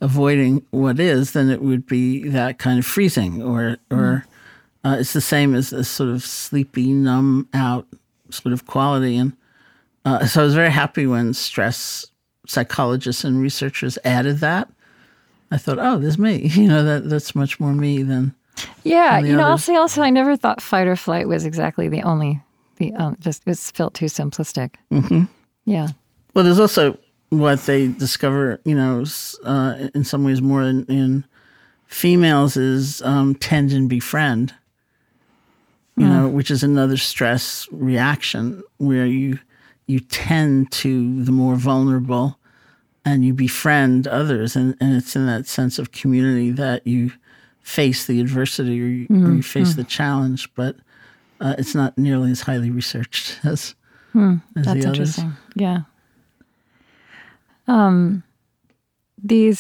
avoiding what is, then it would be that kind of freezing, or it's the same as this sort of sleepy, numb out sort of quality. And so I was very happy when stress psychologists and researchers added that. I thought, oh, there's me. That's much more me than the others. I'll say also I never thought fight or flight was exactly the only just it felt too simplistic. Mm-hmm. Yeah. Well, there's also what they discover, in some ways more in females is tend and befriend, you know, which is another stress reaction where you tend to the more vulnerable and you befriend others. And it's in that sense of community that you face the adversity or you face the challenge. But it's not nearly as highly researched as that's the others. Interesting. Yeah. You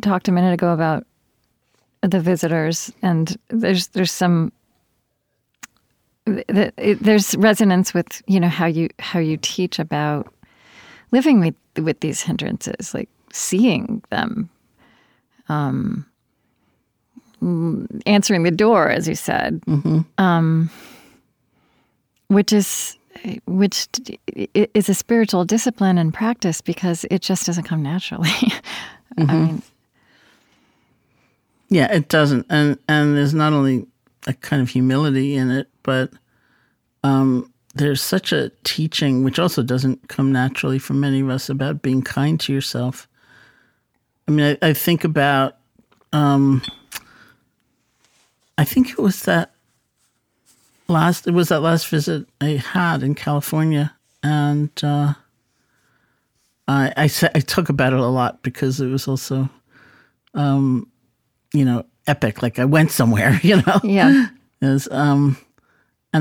talked a minute ago about the visitors, and there's resonance with how you teach about living with these hindrances, like seeing them, answering the door, as you said, which is a spiritual discipline and practice because it just doesn't come naturally. I mean, yeah, it doesn't, and there's not only a kind of humility in it, but there's such a teaching, which also doesn't come naturally for many of us, about being kind to yourself. I mean, I think about, I think it was that last visit I had in California, and I talk about it a lot because it was also, epic. Like I went somewhere, Yeah. It was, and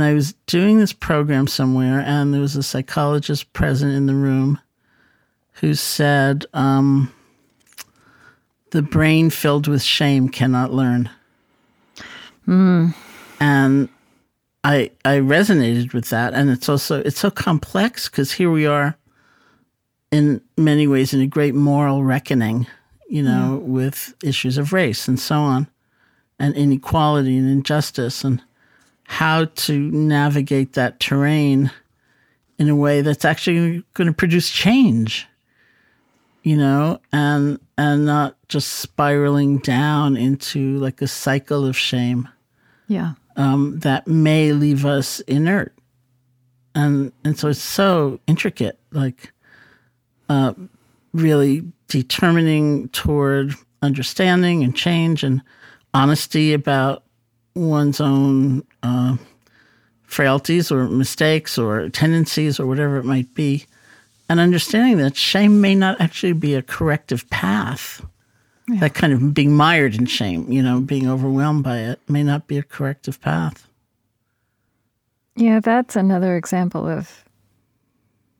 I was doing this program somewhere, and there was a psychologist present in the room who said, "The brain filled with shame cannot learn." And I resonated with that, and it's so complex because here we are, in many ways, in a great moral reckoning, with issues of race and so on, and inequality and injustice, and how to navigate that terrain in a way that's actually going to produce change, and not just spiraling down into like a cycle of shame. Yeah. That may leave us inert. And so it's so intricate, like really determining toward understanding and change and honesty about one's own frailties or mistakes or tendencies or whatever it might be, and understanding that shame may not actually be a corrective path. Yeah. That kind of being mired in shame, being overwhelmed by it, may not be a corrective path. Yeah, that's another example of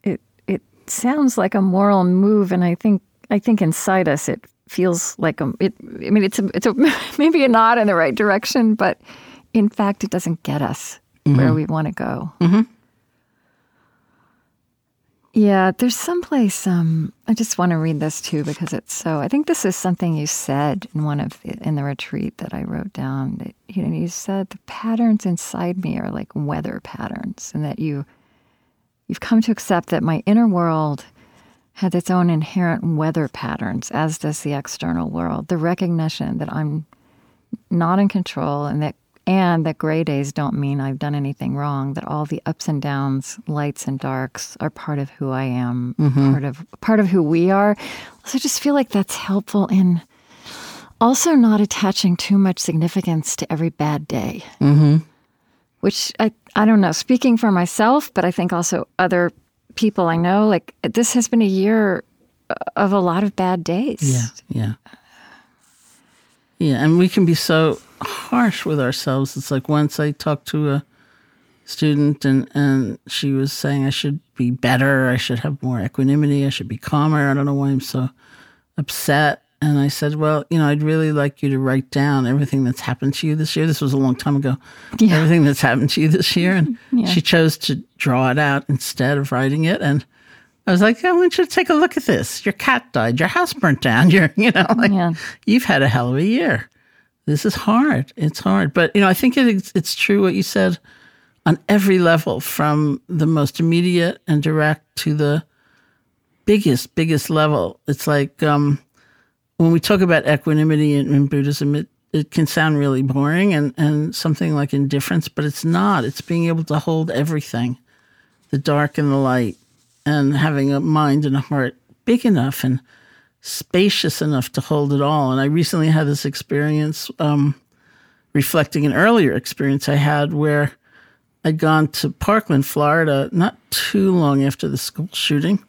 it. It sounds like a moral move, and I think inside us it feels like maybe a nod in the right direction, but in fact, it doesn't get us where we want to go. Mm-hmm. Yeah, there's someplace, I just want to read this too because it's so, I think this is something you said in the retreat that I wrote down. That, you said the patterns inside me are like weather patterns, and that you've come to accept that my inner world had its own inherent weather patterns, as does the external world. The recognition that I'm not in control, and that gray days don't mean I've done anything wrong, that all the ups and downs, lights and darks are part of who I am, part of who we are. So I just feel like that's helpful in also not attaching too much significance to every bad day, which I don't know, speaking for myself, but I think also other people I know, like this has been a year of a lot of bad days. Yeah, yeah. Yeah, and we can be so harsh with ourselves. It's like once I talked to a student and she was saying I should be better, I should have more equanimity, I should be calmer, I don't know why I'm so upset. And I said, well, I'd really like you to write down everything that's happened to you this year. This was a long time ago. Yeah. Everything that's happened to you this year. And she chose to draw it out instead of writing it. And I was like, I want you to take a look at this. Your cat died. Your house burnt down. You've had a hell of a year. This is hard. It's hard. But, I think it's true what you said on every level, from the most immediate and direct to the biggest level. It's like when we talk about equanimity in Buddhism, it can sound really boring and something like indifference, but it's not. It's being able to hold everything, the dark and the light, and having a mind and a heart big enough and spacious enough to hold it all. And I recently had this experience, reflecting an earlier experience I had where I'd gone to Parkland, Florida, not too long after the school shooting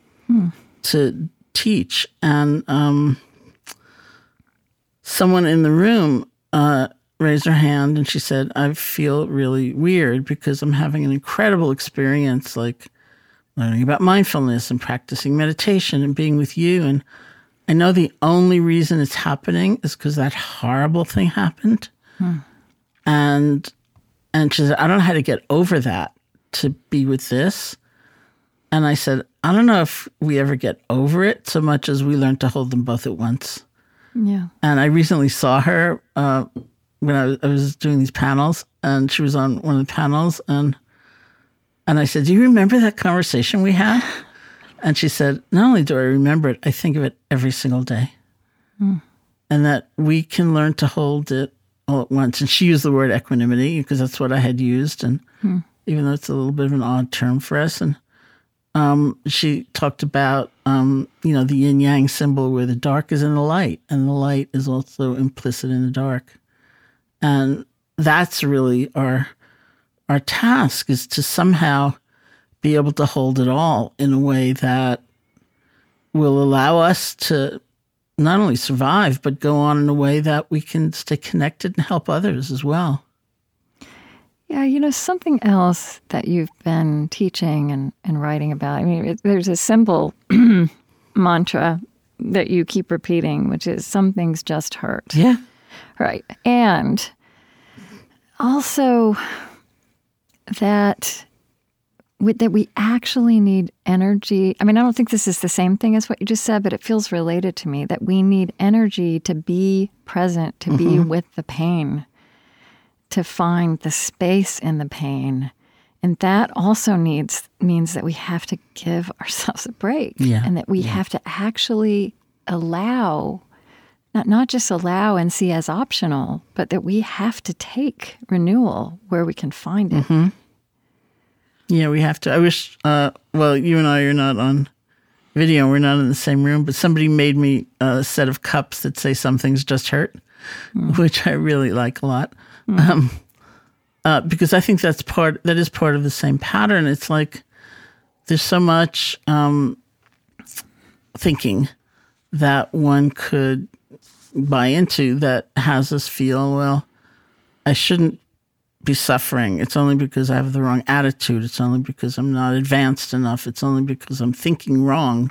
to teach. And someone in the room raised her hand and she said, I feel really weird because I'm having an incredible experience, like learning about mindfulness and practicing meditation and being with you. And I know the only reason it's happening is because that horrible thing happened. And she said, I don't know how to get over that to be with this. And I said, I don't know if we ever get over it so much as we learn to hold them both at once. Yeah. And I recently saw her when I was doing these panels, and she was on one of the panels, and I said, do you remember that conversation we had? And she said, not only do I remember it, I think of it every single day. And that we can learn to hold it all at once. And she used the word equanimity because that's what I had used, and even though it's a little bit of an odd term for us. And she talked about, the yin-yang symbol where the dark is in the light, and the light is also implicit in the dark. And that's really our task, is to somehow be able to hold it all in a way that will allow us to not only survive, but go on in a way that we can stay connected and help others as well. Yeah, something else that you've been teaching and writing about, there's a simple mantra that you keep repeating, which is, some things just hurt. Yeah. Right. And also that we actually need energy. I don't think this is the same thing as what you just said, but it feels related to me, that we need energy to be present, to be with the pain, to find the space in the pain. And that also means that we have to give ourselves a break, and that we have to actually allow, not just allow and see as optional, but that we have to take renewal where we can find it. Yeah, we have to. I wish, you and I are not on video. We're not in the same room, but somebody made me a set of cups that say some things just hurt, which I really like a lot. Because I think that is part of the same pattern. It's like there's so much thinking that one could buy into that has us feel, well, I shouldn't be suffering. It's only because I have the wrong attitude. It's only because I'm not advanced enough. It's only because I'm thinking wrong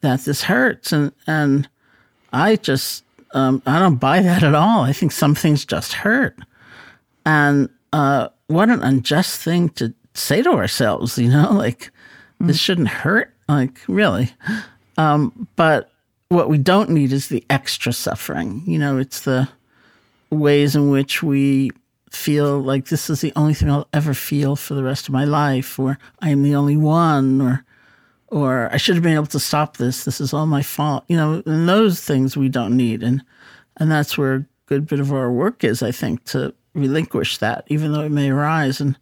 that this hurts. And I just, I don't buy that at all. I think some things just hurt. And what an unjust thing to say to ourselves, this shouldn't hurt, really. But what we don't need is the extra suffering. It's the ways in which we feel like this is the only thing I'll ever feel for the rest of my life, or I am the only one, or I should have been able to stop this. This is all my fault. And those things we don't need. And that's where a good bit of our work is, I think, to relinquish that, even though it may arise. And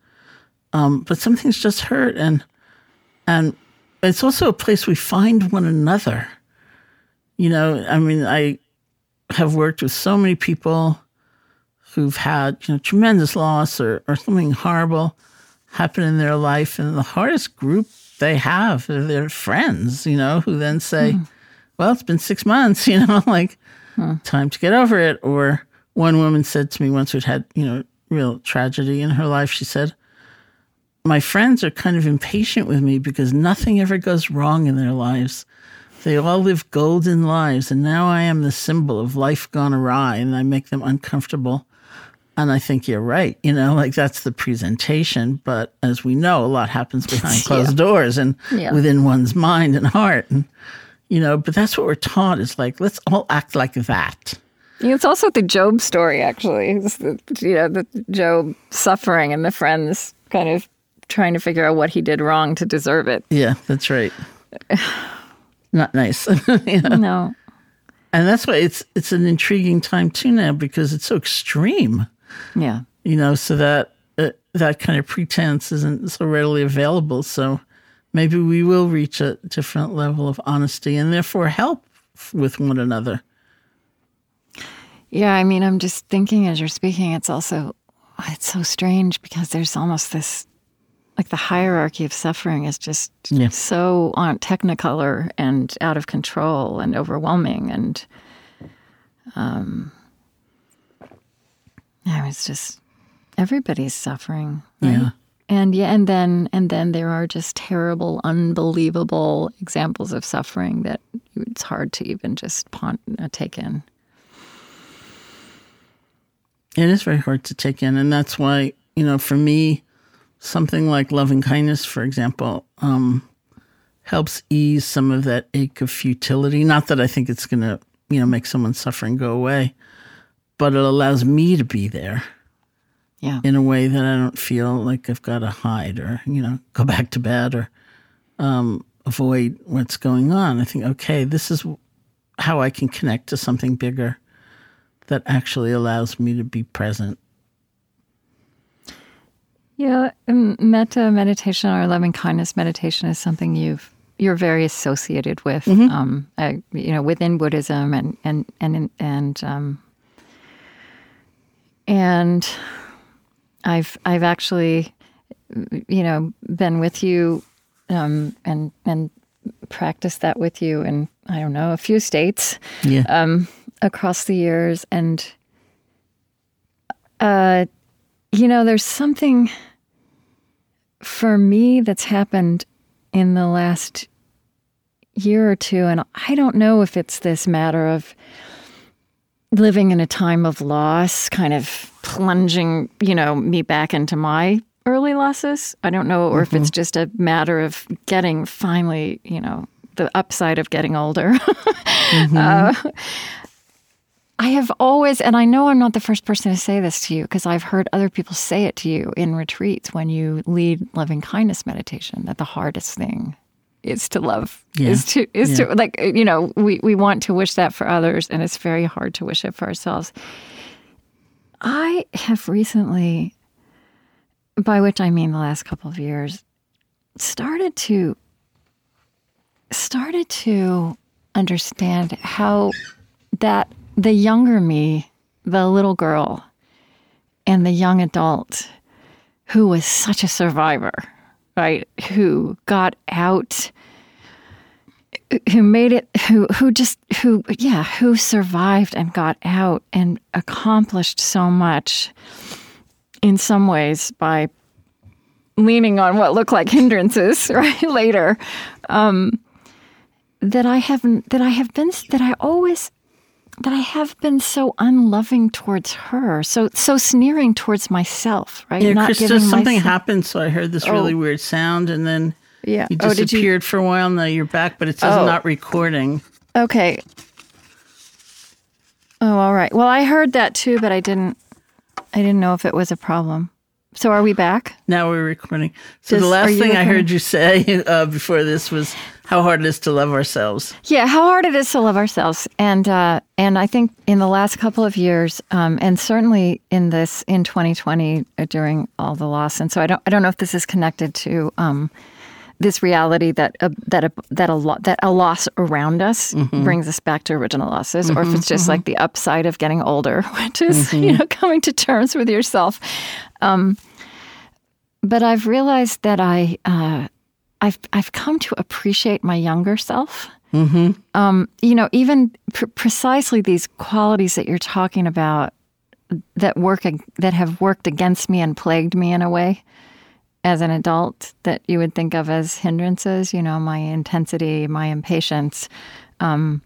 but some things just hurt. And it's also a place we find one another. I have worked with so many people who've had tremendous loss or something horrible happen in their life, and the hardest group they have are their friends, who then say, well, it's been 6 months, time to get over it. Or one woman said to me once who'd had, real tragedy in her life, she said, my friends are kind of impatient with me because nothing ever goes wrong in their lives. They all live golden lives, and now I am the symbol of life gone awry, and I make them uncomfortable. And I think you're right. That's the presentation. But as we know, a lot happens behind closed doors and within one's mind and heart. And, but that's what we're taught, is let's all act like that. It's also the Job story, actually. It's the Job suffering and the friends kind of trying to figure out what he did wrong to deserve it. Yeah, that's right. Not nice. No. And that's why it's an intriguing time, too, now, because it's so extreme. Yeah. So that that kind of pretense isn't so readily available. So maybe we will reach a different level of honesty and therefore help with one another. Yeah, I mean, I'm just thinking as you're speaking, it's so strange because there's almost this, like the hierarchy of suffering is just so on technicolor and out of control and overwhelming. And it's just everybody's suffering. Right? Yeah. And then there are just terrible, unbelievable examples of suffering that it's hard to even just take in. It is very hard to take in, and that's why, for me, something like Lovingkindness, for example, helps ease some of that ache of futility. Not that I think it's going to, make someone's suffering go away, but it allows me to be there. Yeah. In a way that I don't feel like I've got to hide or, go back to bed or avoid what's going on. I think, okay, this is how I can connect to something bigger that actually allows me to be present. Yeah, metta meditation or loving-kindness meditation is something you're very associated with, mm-hmm. Within Buddhism and I've actually, been with you and practiced that with you in, I don't know, a few states across the years. And, there's something for me that's happened in the last year or two, and I don't know if it's this matter of living in a time of loss, kind of plunging, me back into my early losses. I don't know, or mm-hmm. if it's just a matter of getting finally, the upside of getting older. Mm-hmm. I have always, and I know I'm not the first person to say this to you, because I've heard other people say it to you in retreats when you lead loving-kindness meditation, that the hardest thing is to love, is to like, we want to wish that for others, and it's very hard to wish it for ourselves. I have recently, by which I mean the last couple of years, started to understand how that the younger me, the little girl, and the young adult who was such a survivor, right, who got out, who made it, who survived and got out and accomplished so much in some ways by leaning on what looked like hindrances, right, later, that I have been so unloving towards her, so sneering towards myself, right? Yeah, not Krista, something happened, so I heard this really weird sound, and then you disappeared for a while, now you're back, but it says not recording. Okay. Oh, all right. Well, I heard that too, but I didn't know if it was a problem. So are we back? Now we're recording. So the last thing I heard you say before this was how hard it is to love ourselves. Yeah, how hard it is to love ourselves. And I think in the last couple of years, and certainly in 2020 during all the loss, and so I don't know if this is connected to this reality that a loss around us mm-hmm. brings us back to original losses, mm-hmm, or if it's just mm-hmm. like the upside of getting older, which is mm-hmm. Coming to terms with yourself. But I've realized that I've come to appreciate my younger self. Mm-hmm. Even precisely these qualities that you're talking about that have worked against me and plagued me in a way. As an adult, that you would think of as hindrances, my intensity, my impatience, that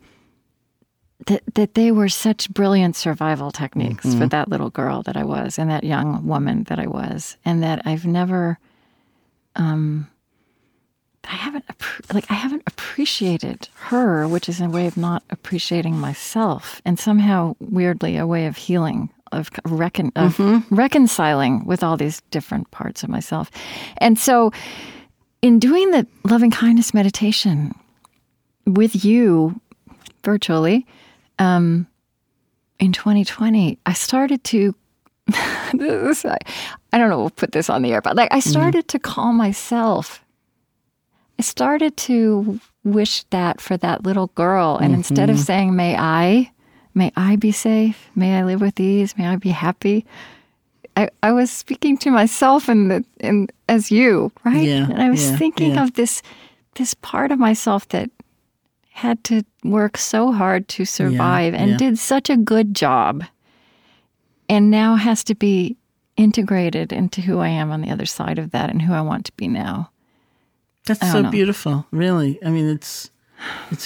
they were such brilliant survival techniques mm-hmm. for that little girl that I was and that young woman that I was, and that I've never, I haven't appreciated her, which is a way of not appreciating myself, and somehow, weirdly, a way of healing, of mm-hmm. reconciling with all these different parts of myself. And so in doing the loving-kindness meditation with you virtually in 2020, I started to, I don't know, we'll put this on the air, but I started mm-hmm. to call myself, I started to wish that for that little girl. And instead of saying, may I be safe, may I live with ease, may I be happy, I was speaking to myself and as you, right? Yeah, and I was thinking of this part of myself that had to work so hard to survive and did such a good job and now has to be integrated into who I am on the other side of that and who I want to be now. That's so beautiful, really. I mean, it's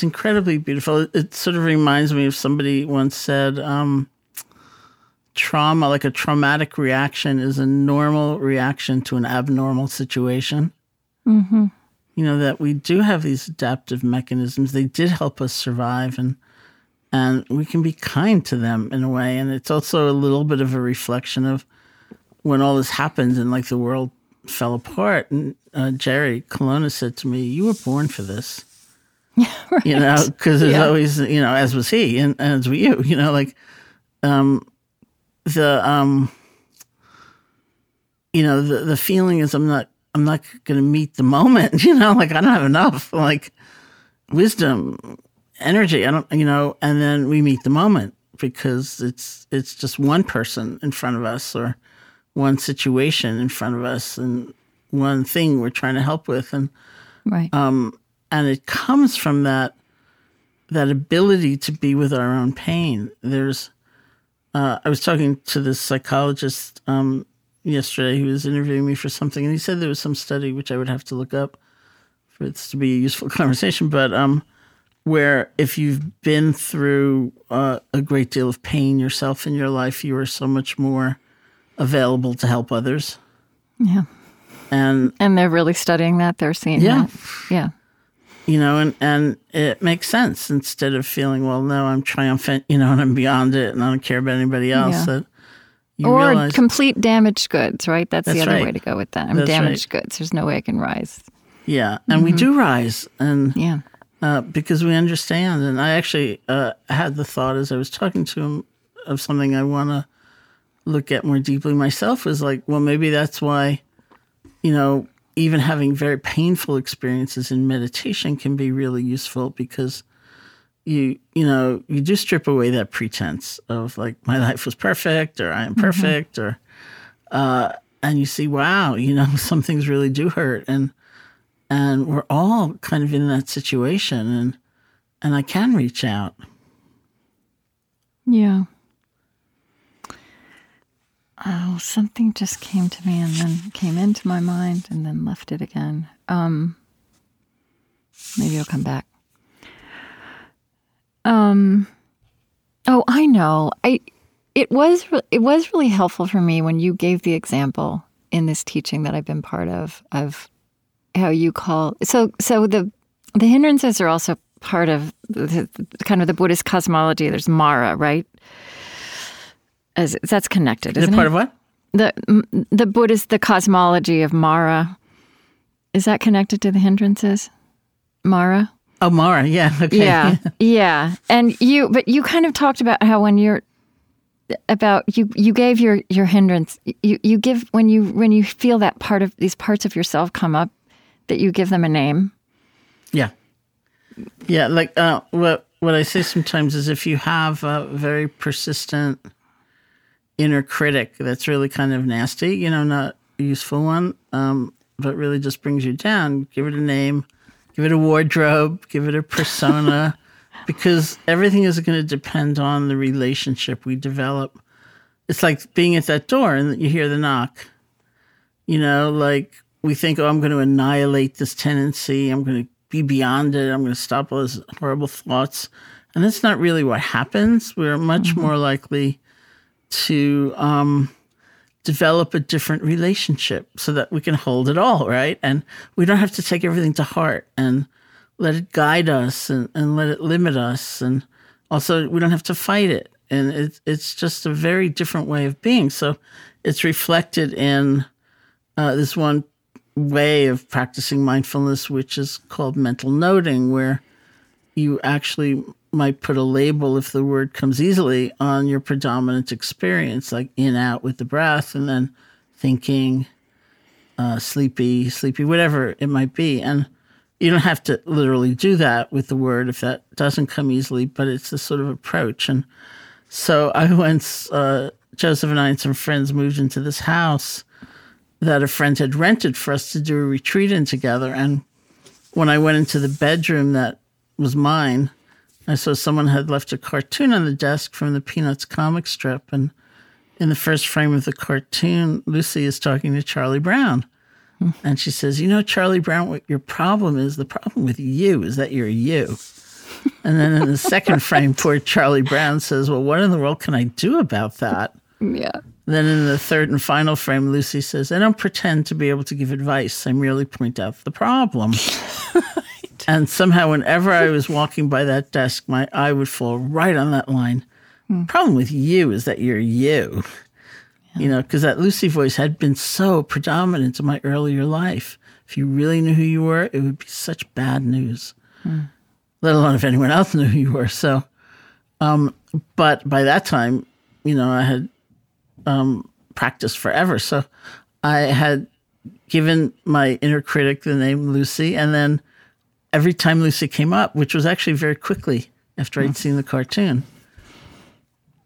incredibly beautiful. It sort of reminds me of somebody once said, trauma, like a traumatic reaction, is a normal reaction to an abnormal situation. Mm-hmm. You know, that we do have these adaptive mechanisms. They did help us survive, and we can be kind to them in a way. And it's also a little bit of a reflection of when all this happens and, like, the world fell apart. And Jerry Colonna said to me, "You were born for this." Right. You know, because there's always, you know, as was he and as were you, you know, like, you know, the feeling is I'm not going to meet the moment, you know, like I don't have enough, like, wisdom, energy, I don't, you know, and then we meet the moment because it's just one person in front of us or one situation in front of us and one thing we're trying to help with. And, right. And it comes from that ability to be with our own pain. There's, I was talking to this psychologist yesterday who was interviewing me for something, and he said there was some study, which I would have to look up for it to be a useful conversation, but where if you've been through a great deal of pain yourself in your life, you are so much more available to help others. Yeah. And they're really studying that. They're seeing that. Yeah. You know, and it makes sense instead of feeling, well, no, I'm triumphant, you know, and I'm beyond it and I don't care about anybody else. Yeah. That you or realize, complete damaged goods, right? That's the other way to go with that. I'm damaged goods. There's no way I can rise. Yeah, and we do rise and because we understand. And I actually had the thought as I was talking to him of something I want to look at more deeply myself is like, well, maybe that's why, you know, even having very painful experiences in meditation can be really useful because you know, you do strip away that pretense of like, my life was perfect or I am perfect or, and you see, wow, you know, some things really do hurt. And we're all kind of in that situation and I can reach out. Yeah. Oh, something just came to me and then came into my mind and then left it again. Maybe it'll come back. Oh, I know. It was really helpful for me when you gave the example in this teaching that I've been part of how you call. So the hindrances are also part of the kind of the Buddhist cosmology. There's Mara, right? That's connected, isn't it? Is it part of what? The Buddhist, the cosmology of Mara. Is that connected to the hindrances? Mara? Oh, Mara, yeah. Okay. Yeah, yeah. And you kind of talked about how when you gave your hindrance, you give, when you feel that part of, these parts of yourself come up, that you give them a name. Yeah. Yeah, like what I say sometimes is if you have a very persistent inner critic that's really kind of nasty, you know, not a useful one, but really just brings you down. Give it a name, give it a wardrobe, give it a persona, because everything is going to depend on the relationship we develop. It's like being at that door and you hear the knock. You know, like we think, oh, I'm going to annihilate this tendency. I'm going to be beyond it. I'm going to stop all those horrible thoughts. And that's not really what happens. We're much more likely to develop a different relationship so that we can hold it all, right? And we don't have to take everything to heart and let it guide us and let it limit us. And also, we don't have to fight it. And it's just a very different way of being. So it's reflected in this one way of practicing mindfulness, which is called mental noting, where you actually might put a label, if the word comes easily, on your predominant experience, like in, out with the breath, and then thinking, sleepy, whatever it might be. And You don't have to literally do that with the word if that doesn't come easily, but it's this sort of approach. And so I once, Joseph and I and some friends moved into this house that a friend had rented for us to do a retreat in together. And when I went into the bedroom that was mine, I saw someone had left a cartoon on the desk from the Peanuts comic strip. And in the first frame of the cartoon, Lucy is talking to Charlie Brown. And she says, you know, Charlie Brown, what your problem is, the problem with you is that you're you. And then in the second frame, poor Charlie Brown says, well, what in the world can I do about that? Yeah. Then in the third and final frame, Lucy says, I don't pretend to be able to give advice. I merely point out the problem. Right. And somehow whenever I was walking by that desk, my eye would fall right on that line. Problem with you is that you're you. You know, because that Lucy voice had been so predominant in my earlier life. If you really knew who you were, it would be such bad news, let alone if anyone else knew who you were. So, but by that time, you know, I had practiced forever. So I had given my inner critic the name Lucy. And then every time Lucy came up, which was actually very quickly after I'd seen the cartoon,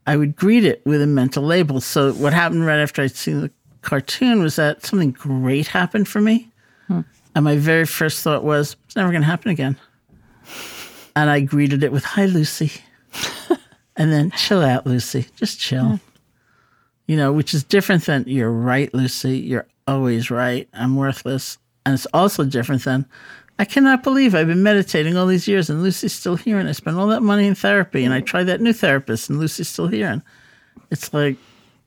I would greet it with a mental label. So what happened right after I'd seen the cartoon was that something great happened for me. And my very first thought was, it's never going to happen again. And I greeted it with, hi, Lucy. And then, chill out, Lucy. Just chill. You know, which is different than, you're right, Lucy. You're always right. I'm worthless. And it's also different than, I cannot believe I've been meditating all these years and Lucy's still here, and I spent all that money in therapy and I tried that new therapist and Lucy's still here. And it's like,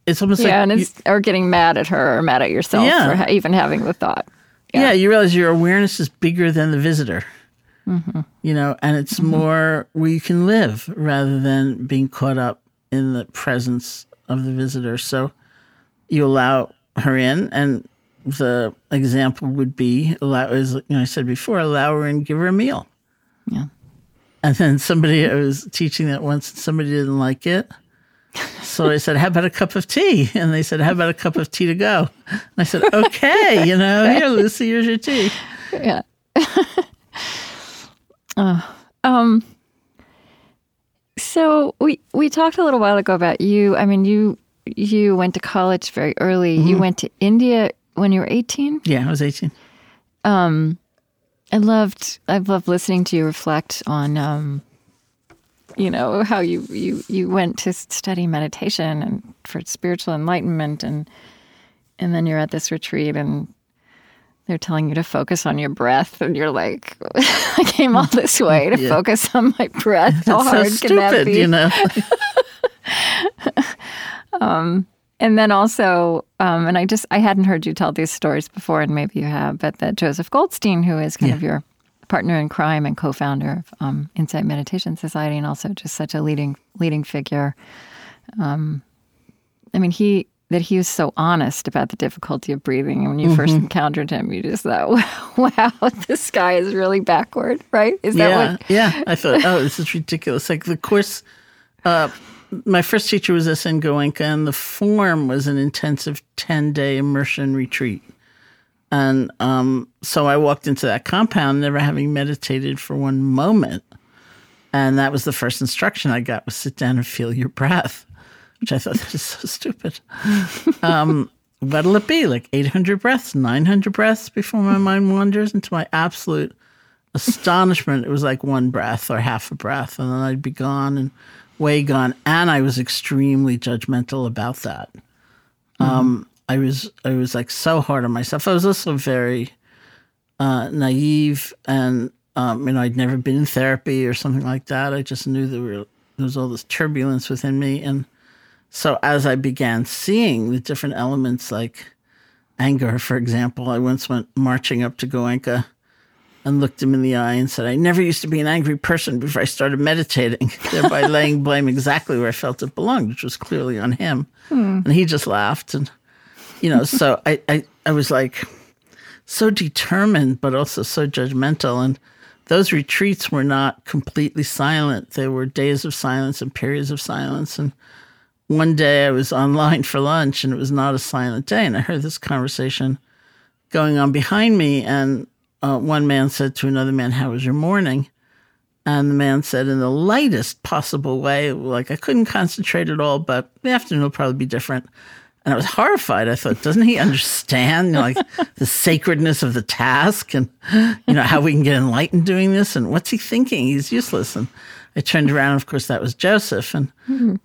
it's almost like... Yeah, and it's, or getting mad at her or mad at yourself for even having the thought. Yeah, you realize your awareness is bigger than the visitor, you know, and it's more where you can live rather than being caught up in the presence of the visitor. So you allow her in, and the example would be, as you know, I said before, allow her and give her a meal. Yeah. And then somebody, I was teaching that once, and somebody didn't like it. So I said, how about a cup of tea? And they said, how about a cup of tea to go? And I said, okay, you know, here, Lucy, here's your tea. Yeah. So we talked a little while ago about you. I mean, you went to college very early. You went to India when you were 18? Yeah, I was 18. I've loved listening to you reflect on, you know, how you went to study meditation and for spiritual enlightenment, and then you're at this retreat and they're telling you to focus on your breath, and you're like, I came all this way to focus on my breath. How hard so can that be? You know. And then also, and I hadn't heard you tell these stories before, and maybe you have, but that Joseph Goldstein, who is kind of your partner in crime and co-founder of Insight Meditation Society, and also just such a leading figure. I mean, he was so honest about the difficulty of breathing. And when you first encountered him, you just thought, wow, this guy is really backward, right? Is that what? Yeah, I thought, oh, this is ridiculous. Like the course... my first teacher was S.N. Goenka, and the form was an intensive 10-day immersion retreat. And so I walked into that compound never having meditated for one moment. And that was the first instruction I got, was sit down and feel your breath, which I thought, that is so stupid. What'll it be? Like 800 breaths, 900 breaths before my mind wanders? And to my absolute astonishment, it was like one breath or half a breath, and then I'd be gone and... way gone, and I was extremely judgmental about that. I was like so hard on myself. I was also very naive, and you know, I'd never been in therapy or something like that. I just knew there was all this turbulence within me, and so as I began seeing the different elements, like anger, for example, I once went marching up to Goenka and looked him in the eye and said, I never used to be an angry person before I started meditating, thereby laying blame exactly where I felt it belonged, which was clearly on him. And he just laughed. And, you know, so I was like so determined, but also so judgmental. And those retreats were not completely silent. There were days of silence and periods of silence. And one day I was online for lunch, and it was not a silent day. And I heard this conversation going on behind me, and one man said to another man, "How was your morning?" And the man said in the lightest possible way, like, "I couldn't concentrate at all, but the afternoon will probably be different." And I was horrified. I thought, doesn't he understand, like, the sacredness of the task and, how we can get enlightened doing this? And what's he thinking? He's useless. And I turned around. Of course, that was Joseph. And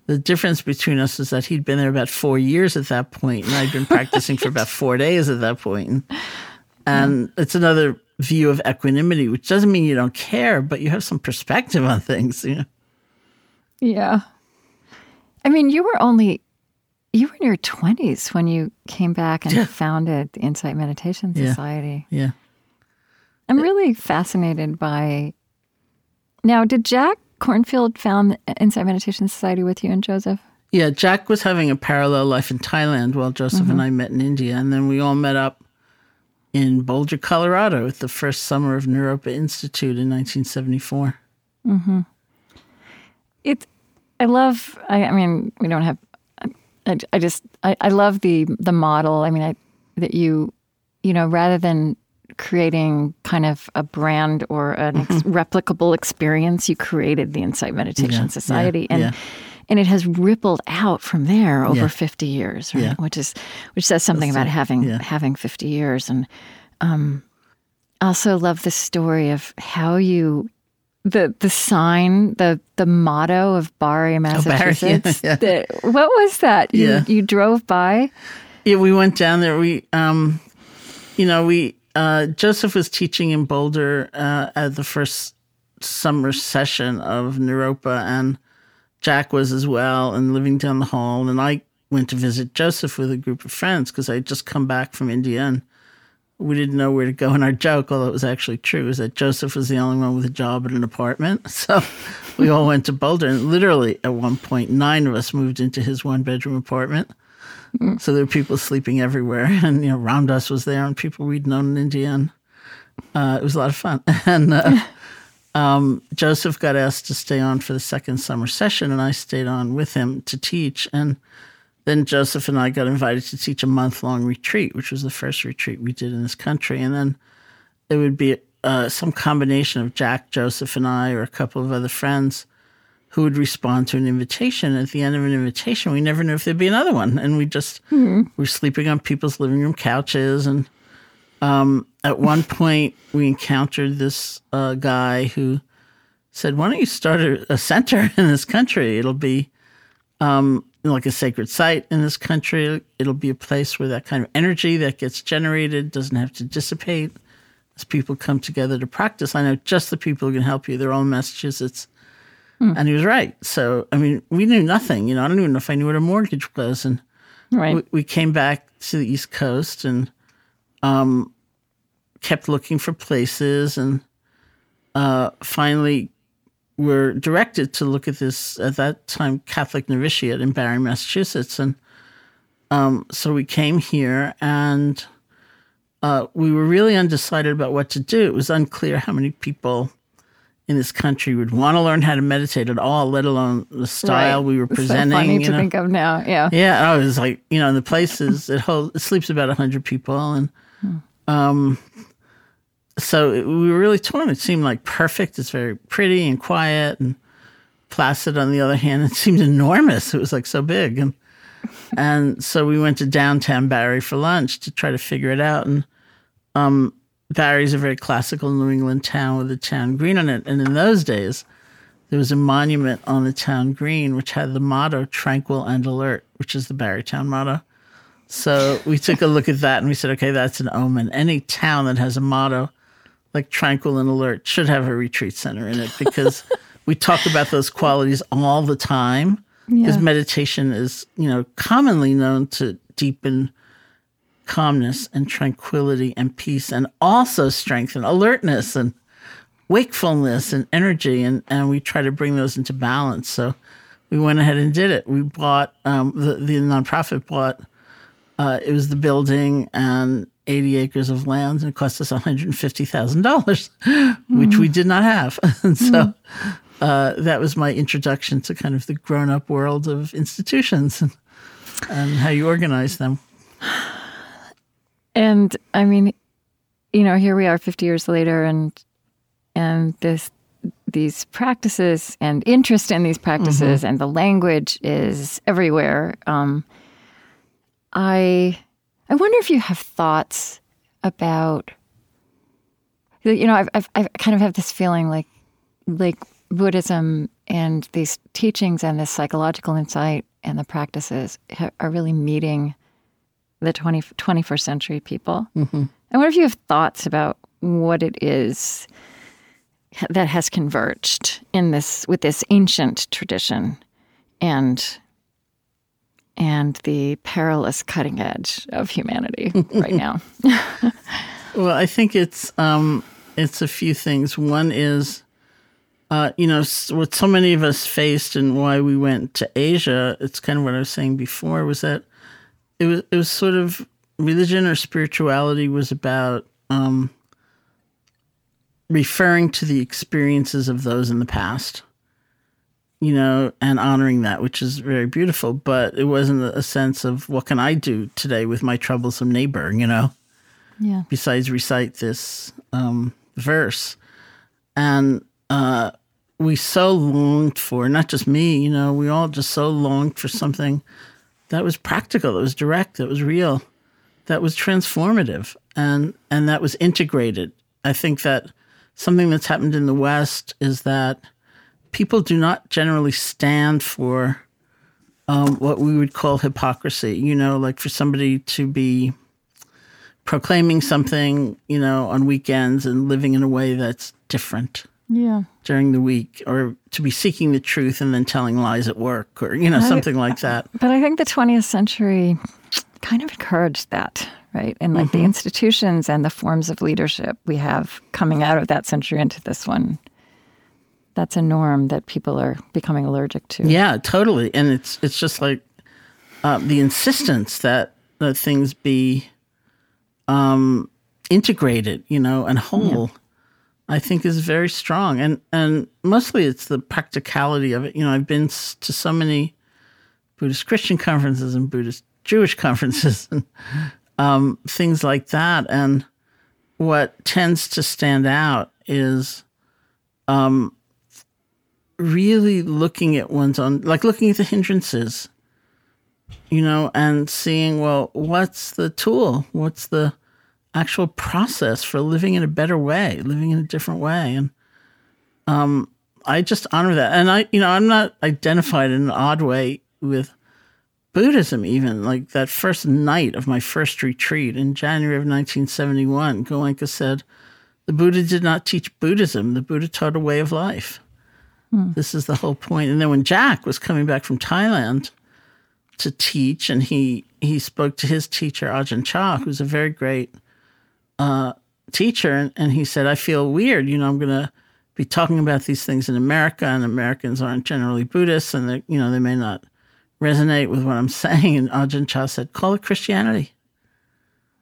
the difference between us is that he'd been there about 4 years at that point, and I'd been practicing for about 4 days at that point. And it's another view of equanimity, which doesn't mean you don't care, but you have some perspective on things, Yeah. I mean, you were in your 20s when you came back and founded the Insight Meditation Society. Yeah. I'm really fascinated by... Now, did Jack Kornfield found Insight Meditation Society with you and Joseph? Yeah, Jack was having a parallel life in Thailand while Joseph and I met in India. And then we all met up in Boulder, Colorado at the first summer of Naropa Institute in 1974. I love the model. I mean, that you rather than creating kind of a brand or an replicable experience, you created the Insight Meditation Society. And it has rippled out from there over 50 years, right? Which says something about having 50 years. And also love the story of how you... The sign, the motto of Barre, Massachusetts. What was that? You drove by? Yeah, we went down there. We, Joseph was teaching in Boulder at the first summer session of Naropa, and Jack was as well, and living down the hall. And I went to visit Joseph with a group of friends because I had just come back from India, and we didn't know where to go, and our joke, although it was actually true, is that Joseph was the only one with a job at an apartment. So we all went to Boulder, and literally at one point, 9 of us moved into his one-bedroom apartment. So there were people sleeping everywhere, and Ram Dass was there, and people we'd known in India. And, it was a lot of fun. And Joseph got asked to stay on for the second summer session, and I stayed on with him to teach. And then Joseph and I got invited to teach a month-long retreat, which was the first retreat we did in this country. And then it would be some combination of Jack, Joseph, and I, or a couple of other friends who would respond to an invitation. At the end of an invitation, we never knew if there'd be another one. And we just were sleeping on people's living room couches. And at one point, we encountered this guy who said, "Why don't you start a center in this country? It'll be... like a sacred site in this country. It'll be a place where that kind of energy that gets generated doesn't have to dissipate as people come together to practice. I know just the people who can help you. They're all in Massachusetts." And he was right. So, I mean, we knew nothing. I don't even know if I knew what a mortgage was. And we came back to the East Coast and kept looking for places, and finally were directed to look at this, at that time, Catholic novitiate in Barre, Massachusetts. And so we came here, and we were really undecided about what to do. It was unclear how many people in this country would want to learn how to meditate at all, let alone the style we were presenting. It's so funny to think of now, Yeah, I was like, the places, it sleeps about 100 people. And so we were really torn. It seemed like perfect. It's very pretty and quiet, and Placid, on the other hand, it seemed enormous. It was like so big. And so we went to downtown Barre for lunch to try to figure it out. And Barre's a very classical New England town with a town green on it. And in those days, there was a monument on the town green which had the motto, "Tranquil and Alert," which is the Barre town motto. So we took a look at that, and we said, okay, that's an omen. Any town that has a motto like "Tranquil and Alert" should have a retreat center in it, because we talk about those qualities all the time. Because meditation is, commonly known to deepen calmness and tranquility and peace, and also strengthen alertness and wakefulness and energy. And we try to bring those into balance. So we went ahead and did it. We bought, the nonprofit bought, it was the building and 80 acres of land, and it cost us $150,000, which we did not have. And so that was my introduction to kind of the grown-up world of institutions and how you organize them. And, I mean, you know, here we are 50 years later, and these practices and interest in these practices and the language is everywhere. I wonder if you have thoughts about, you know, I kind of have this feeling like Buddhism and these teachings and this psychological insight and the practices are really meeting the 21st century people. I wonder if you have thoughts about what it is that has converged in this with this ancient tradition and the perilous cutting edge of humanity right now. Well, I think it's a few things. One is, you know, what so many of us faced and why we went to Asia. It's kind of what I was saying before, was that it was sort of religion or spirituality was about referring to the experiences of those in the past, you know, and honoring that, which is very beautiful. But it wasn't a sense of what can I do today with my troublesome neighbor, you know, besides recite this verse. And we so longed for, not just me, you know, we all just so longed for something that was practical, that was direct, that was real, that was transformative, and that was integrated. I think that something that's happened in the West is that people do not generally stand for what we would call hypocrisy. You know, like for somebody to be proclaiming something, you know, on weekends and living in a way that's different during the week, or to be seeking the truth and then telling lies at work, or, you know, something like that. But I think the 20th century kind of encouraged that. Right. And like the institutions and the forms of leadership we have coming out of that century into this one, that's a norm that people are becoming allergic to. Yeah, totally. And it's just like the insistence that things be integrated, you know, and whole, I think is very strong. And mostly it's the practicality of it. You know, I've been to so many Buddhist Christian conferences and Buddhist Jewish conferences and things like that. And what tends to stand out is really looking at one's own, like looking at the hindrances, you know, and seeing, well, what's the tool? What's the actual process for living in a better way, living in a different way? And I just honor that. And I, you know, I'm not identified in an odd way with Buddhism, even like that first night of my first retreat in January of 1971, Goenka said, "The Buddha did not teach Buddhism. The Buddha taught a way of life." This is the whole point. And then when Jack was coming back from Thailand to teach, and he spoke to his teacher, Ajahn Chah, who's a very great teacher, and he said, "I feel weird. You know, I'm going to be talking about these things in America, and Americans aren't generally Buddhists, and they, you know, they may not resonate with what I'm saying." And Ajahn Chah said, "Call it Christianity."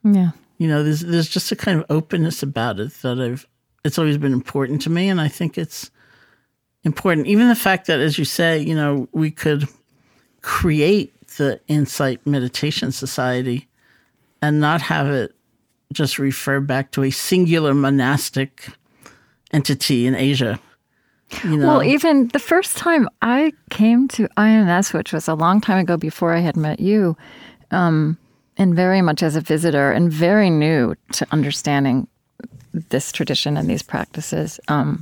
Yeah. You know, there's just a kind of openness about it that it's always been important to me. And I think it's important. Even the fact that, as you say, you know, we could create the Insight Meditation Society and not have it just refer back to a singular monastic entity in Asia. You know. Well, even the first time I came to IMS, which was a long time ago before I had met you, and very much as a visitor and very new to understanding this tradition and these practices, I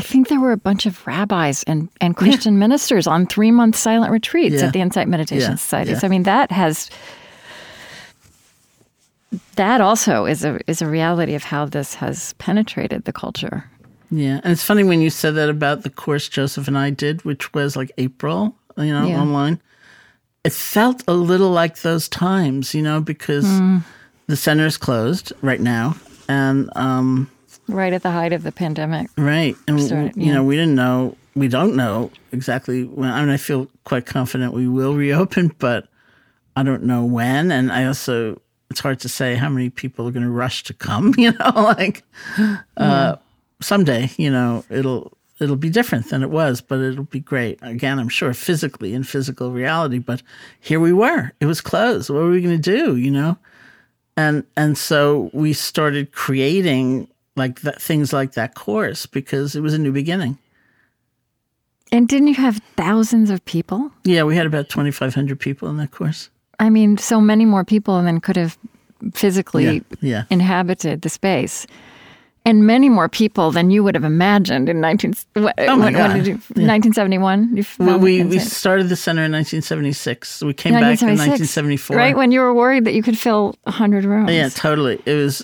think there were a bunch of rabbis and Christian ministers on 3-month silent retreats at the Insight Meditation Society. So, I mean, that also is a reality of how this has penetrated the culture. Yeah, and it's funny when you said that about the course Joseph and I did, which was like April, you know, online. It felt a little like those times, you know, because the center is closed right now. And right at the height of the pandemic. Right. And, you know, we don't know exactly when. I mean, I feel quite confident we will reopen, but I don't know when. And I also, it's hard to say how many people are going to rush to come, you know, like... someday, you know, it'll be different than it was, but it'll be great. Again, I'm sure physically in physical reality, but here we were. It was closed. What were we going to do, you know? And so we started creating like that, things like that course, because it was a new beginning. And didn't you have thousands of people? Yeah, we had about 2,500 people in that course. I mean, so many more people than could have physically inhabited the space. And many more people than you would have imagined in 1971? We started the center in 1976. We came back in 1974. Right, when you were worried that you could fill 100 rooms. Yeah, totally. It's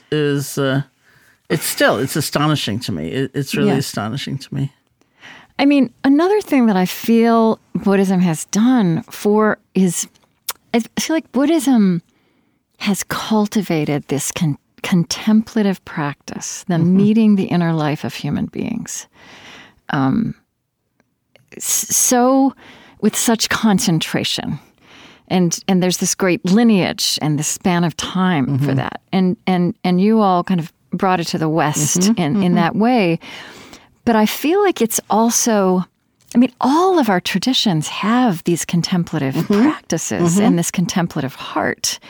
astonishing to me. It's really astonishing to me. I mean, another thing that I feel Buddhism has done for is, I feel like Buddhism has cultivated this contemplative practice, the meeting the inner life of human beings. So with such concentration. And there's this great lineage and the span of time for that. And you all kind of brought it to the West in that way. But I feel like it's also, I mean, all of our traditions have these contemplative practices and this contemplative heart.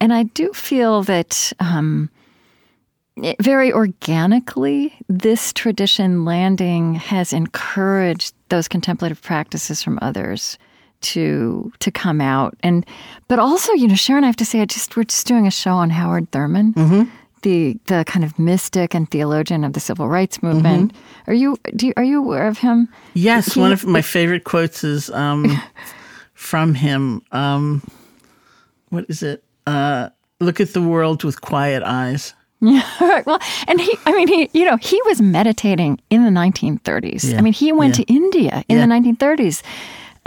And I do feel that very organically, this tradition landing has encouraged those contemplative practices from others to come out. But also, you know, Sharon, I have to say, we're just doing a show on Howard Thurman, the kind of mystic and theologian of the civil rights movement. Are you aware of him? Yes, one of my favorite quotes is from him. What is it? Look at the world with quiet eyes. Yeah, right. Well, and he was meditating in the 1930s. Yeah. I mean, he went to India in the 1930s.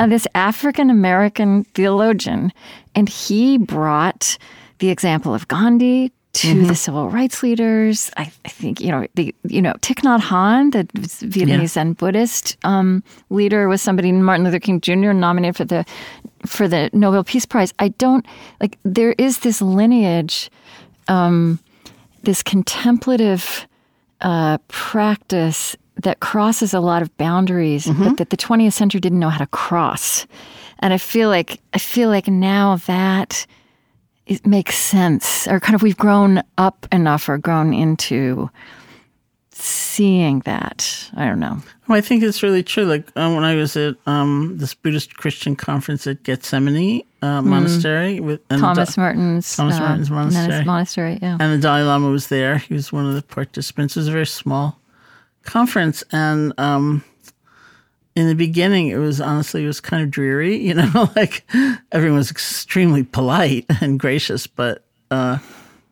This African-American theologian, and he brought the example of Gandhi to the civil rights leaders. I think, Thich Nhat Hanh, the Vietnamese Zen Buddhist leader, was somebody Martin Luther King Jr. nominated for the Nobel Peace Prize. There is this lineage, this contemplative practice that crosses a lot of boundaries, but that the 20th century didn't know how to cross. And I feel like now that it makes sense, or kind of we've grown up enough or grown into seeing that. I don't know. Well, I think it's really true. Like when I was at this Buddhist Christian conference at Gethsemane Monastery. Thomas Merton's monastery. Yeah. And the Dalai Lama was there. He was one of the participants. It was a very small conference. And in the beginning, it was kind of dreary. You know, like everyone was extremely polite and gracious, but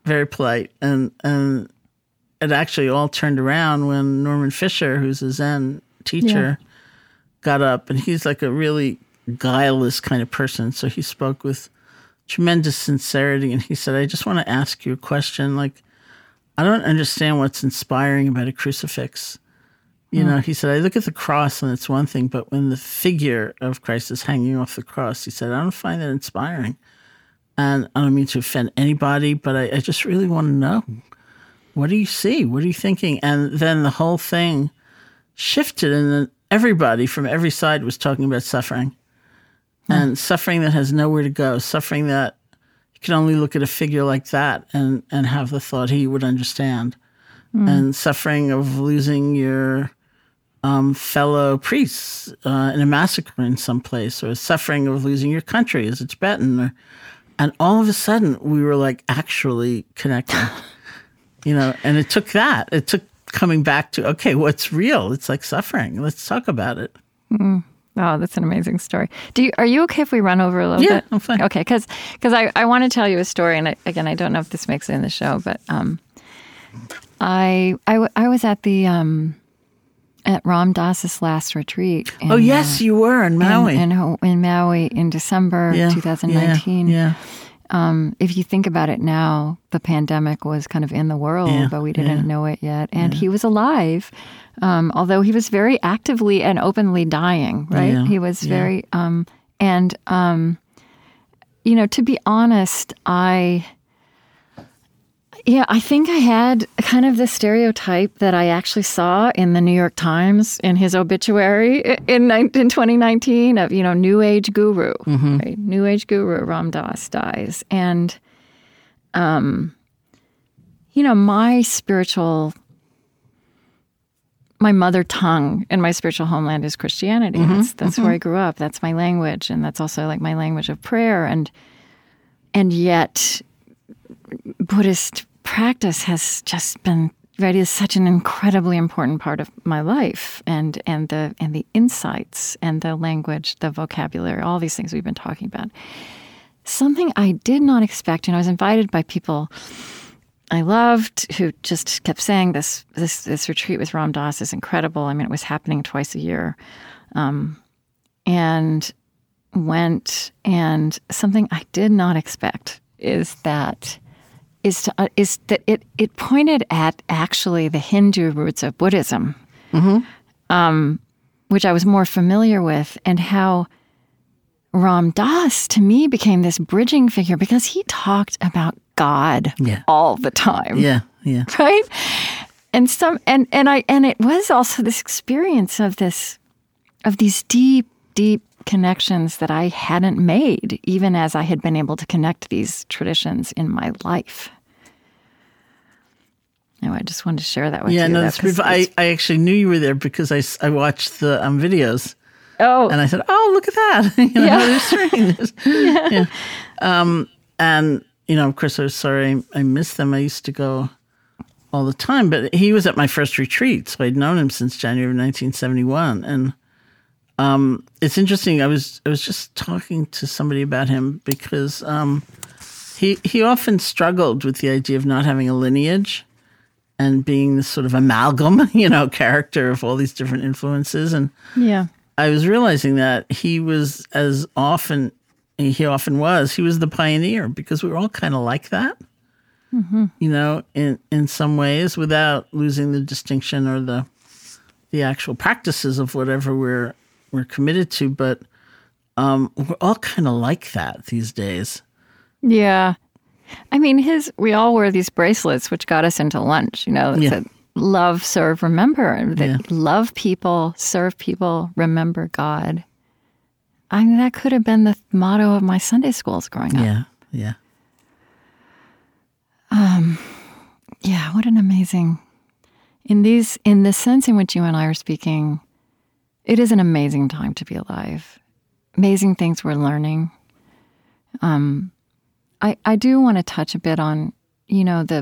very polite. And it actually all turned around when Norman Fisher, who's a Zen teacher, got up. And he's like a really guileless kind of person. So he spoke with tremendous sincerity. And he said, I just want to ask you a question. Like, I don't understand what's inspiring about a crucifix. You know, he said, I look at the cross and it's one thing. But when the figure of Christ is hanging off the cross, he said, I don't find that inspiring. And I don't mean to offend anybody, but I just really want to know. What do you see? What are you thinking? And then the whole thing shifted, and then everybody from every side was talking about suffering. And suffering that has nowhere to go, suffering that you can only look at a figure like that and have the thought he would understand. And suffering of losing your fellow priests in a massacre in some place, or suffering of losing your country as a Tibetan. And all of a sudden, we were like actually connecting. You know, and it took that. It took coming back to, okay, what's real? It's like suffering. Let's talk about it. Oh, that's an amazing story. Are you okay if we run over a little bit? Yeah, I'm fine. Okay, because I want to tell you a story, and I don't know if this makes it in the show, but I was at the at Ram Dass's last retreat. You were in Maui. In Maui in December 2019. Yeah. If you think about it now, the pandemic was kind of in the world, but we didn't know it yet. And he was alive, although he was very actively and openly dying, right? Yeah. He was very, to be honest, I think I had kind of the stereotype that I actually saw in the New York Times in his obituary in 2019 of, New Age guru, right? New Age guru Ram Dass dies. And my mother tongue and my spiritual homeland is Christianity. Mm-hmm. That's where I grew up. That's my language. And that's also like my language of prayer. And yet Buddhist practice has just been is such an incredibly important part of my life, and the insights and the language, the vocabulary, all these things we've been talking about. Something I did not expect, and I was invited by people I loved who just kept saying this retreat with Ram Dass is incredible. I mean, it was happening twice a year, and went. And something I did not expect is that it pointed at actually the Hindu roots of Buddhism, mm-hmm. Which I was more familiar with, and how Ram Dass to me became this bridging figure because he talked about God all the time. Yeah, yeah. Right? And it was also this experience of these deep, deep connections that I hadn't made, even as I had been able to connect these traditions in my life. Anyway, I just wanted to share that with you. I actually knew you were there because I watched the videos. Oh. And I said, oh, look at that. How they're sharing this. Yeah. And, of course, I was sorry I missed them. I used to go all the time. But he was at my first retreat, so I'd known him since January of 1971. And it's interesting. I was just talking to somebody about him because he often struggled with the idea of not having a lineage and being this sort of amalgam, character of all these different influences. And I was realizing that he was the pioneer, because we were all kind of like that, mm-hmm. In some ways, without losing the distinction or the actual practices of whatever we're committed to, but we're all kind of like that these days. Yeah. I mean, we all wear these bracelets, which got us into lunch, that said, love, serve, remember. That love people, serve people, remember God. I mean, that could have been the motto of my Sunday schools growing up. Yeah, yeah. Yeah, what an amazing... In the sense in which you and I are speaking, it is an amazing time to be alive. Amazing things we're learning. I do want to touch a bit on, your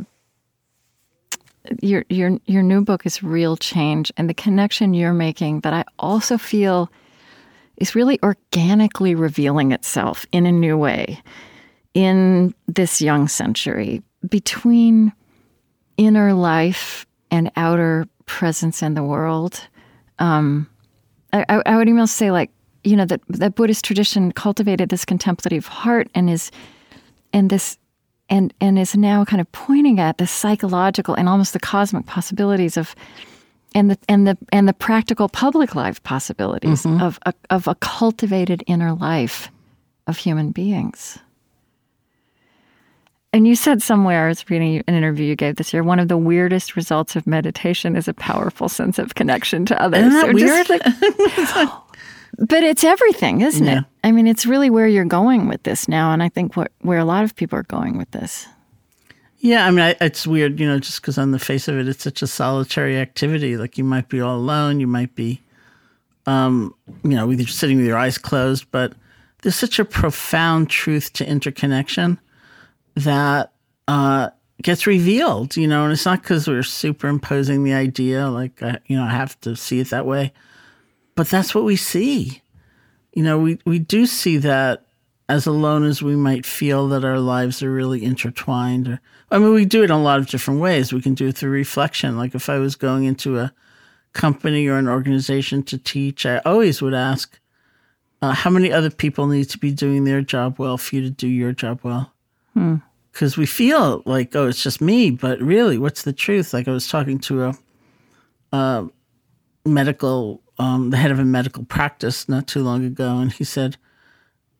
new book is Real Change, and the connection you're making that I also feel is really organically revealing itself in a new way in this young century between inner life and outer presence in the world. I would almost say, that Buddhist tradition cultivated this contemplative heart and is now kind of pointing at the psychological and almost the cosmic possibilities and the practical public life possibilities, mm-hmm. of a cultivated inner life of human beings. And you said somewhere, I was reading an interview you gave this year, one of the weirdest results of meditation is a powerful sense of connection to others. Isn't that weird? But it's everything, isn't it? I mean, it's really where you're going with this now, and I think where a lot of people are going with this. Yeah, I mean, it's weird, just because on the face of it, it's such a solitary activity. Like, you might be all alone, you might be, sitting with your eyes closed, but there's such a profound truth to interconnection that gets revealed, and it's not because we're superimposing the idea, like, I have to see it that way, but that's what we see. We do see that, as alone as we might feel that our lives are really intertwined. We do it in a lot of different ways. We can do it through reflection. Like, if I was going into a company or an organization to teach, I always would ask, how many other people need to be doing their job well for you to do your job well? Because we feel like, oh, it's just me, but really, what's the truth? Like, I was talking to the head of a medical practice not too long ago, and he said,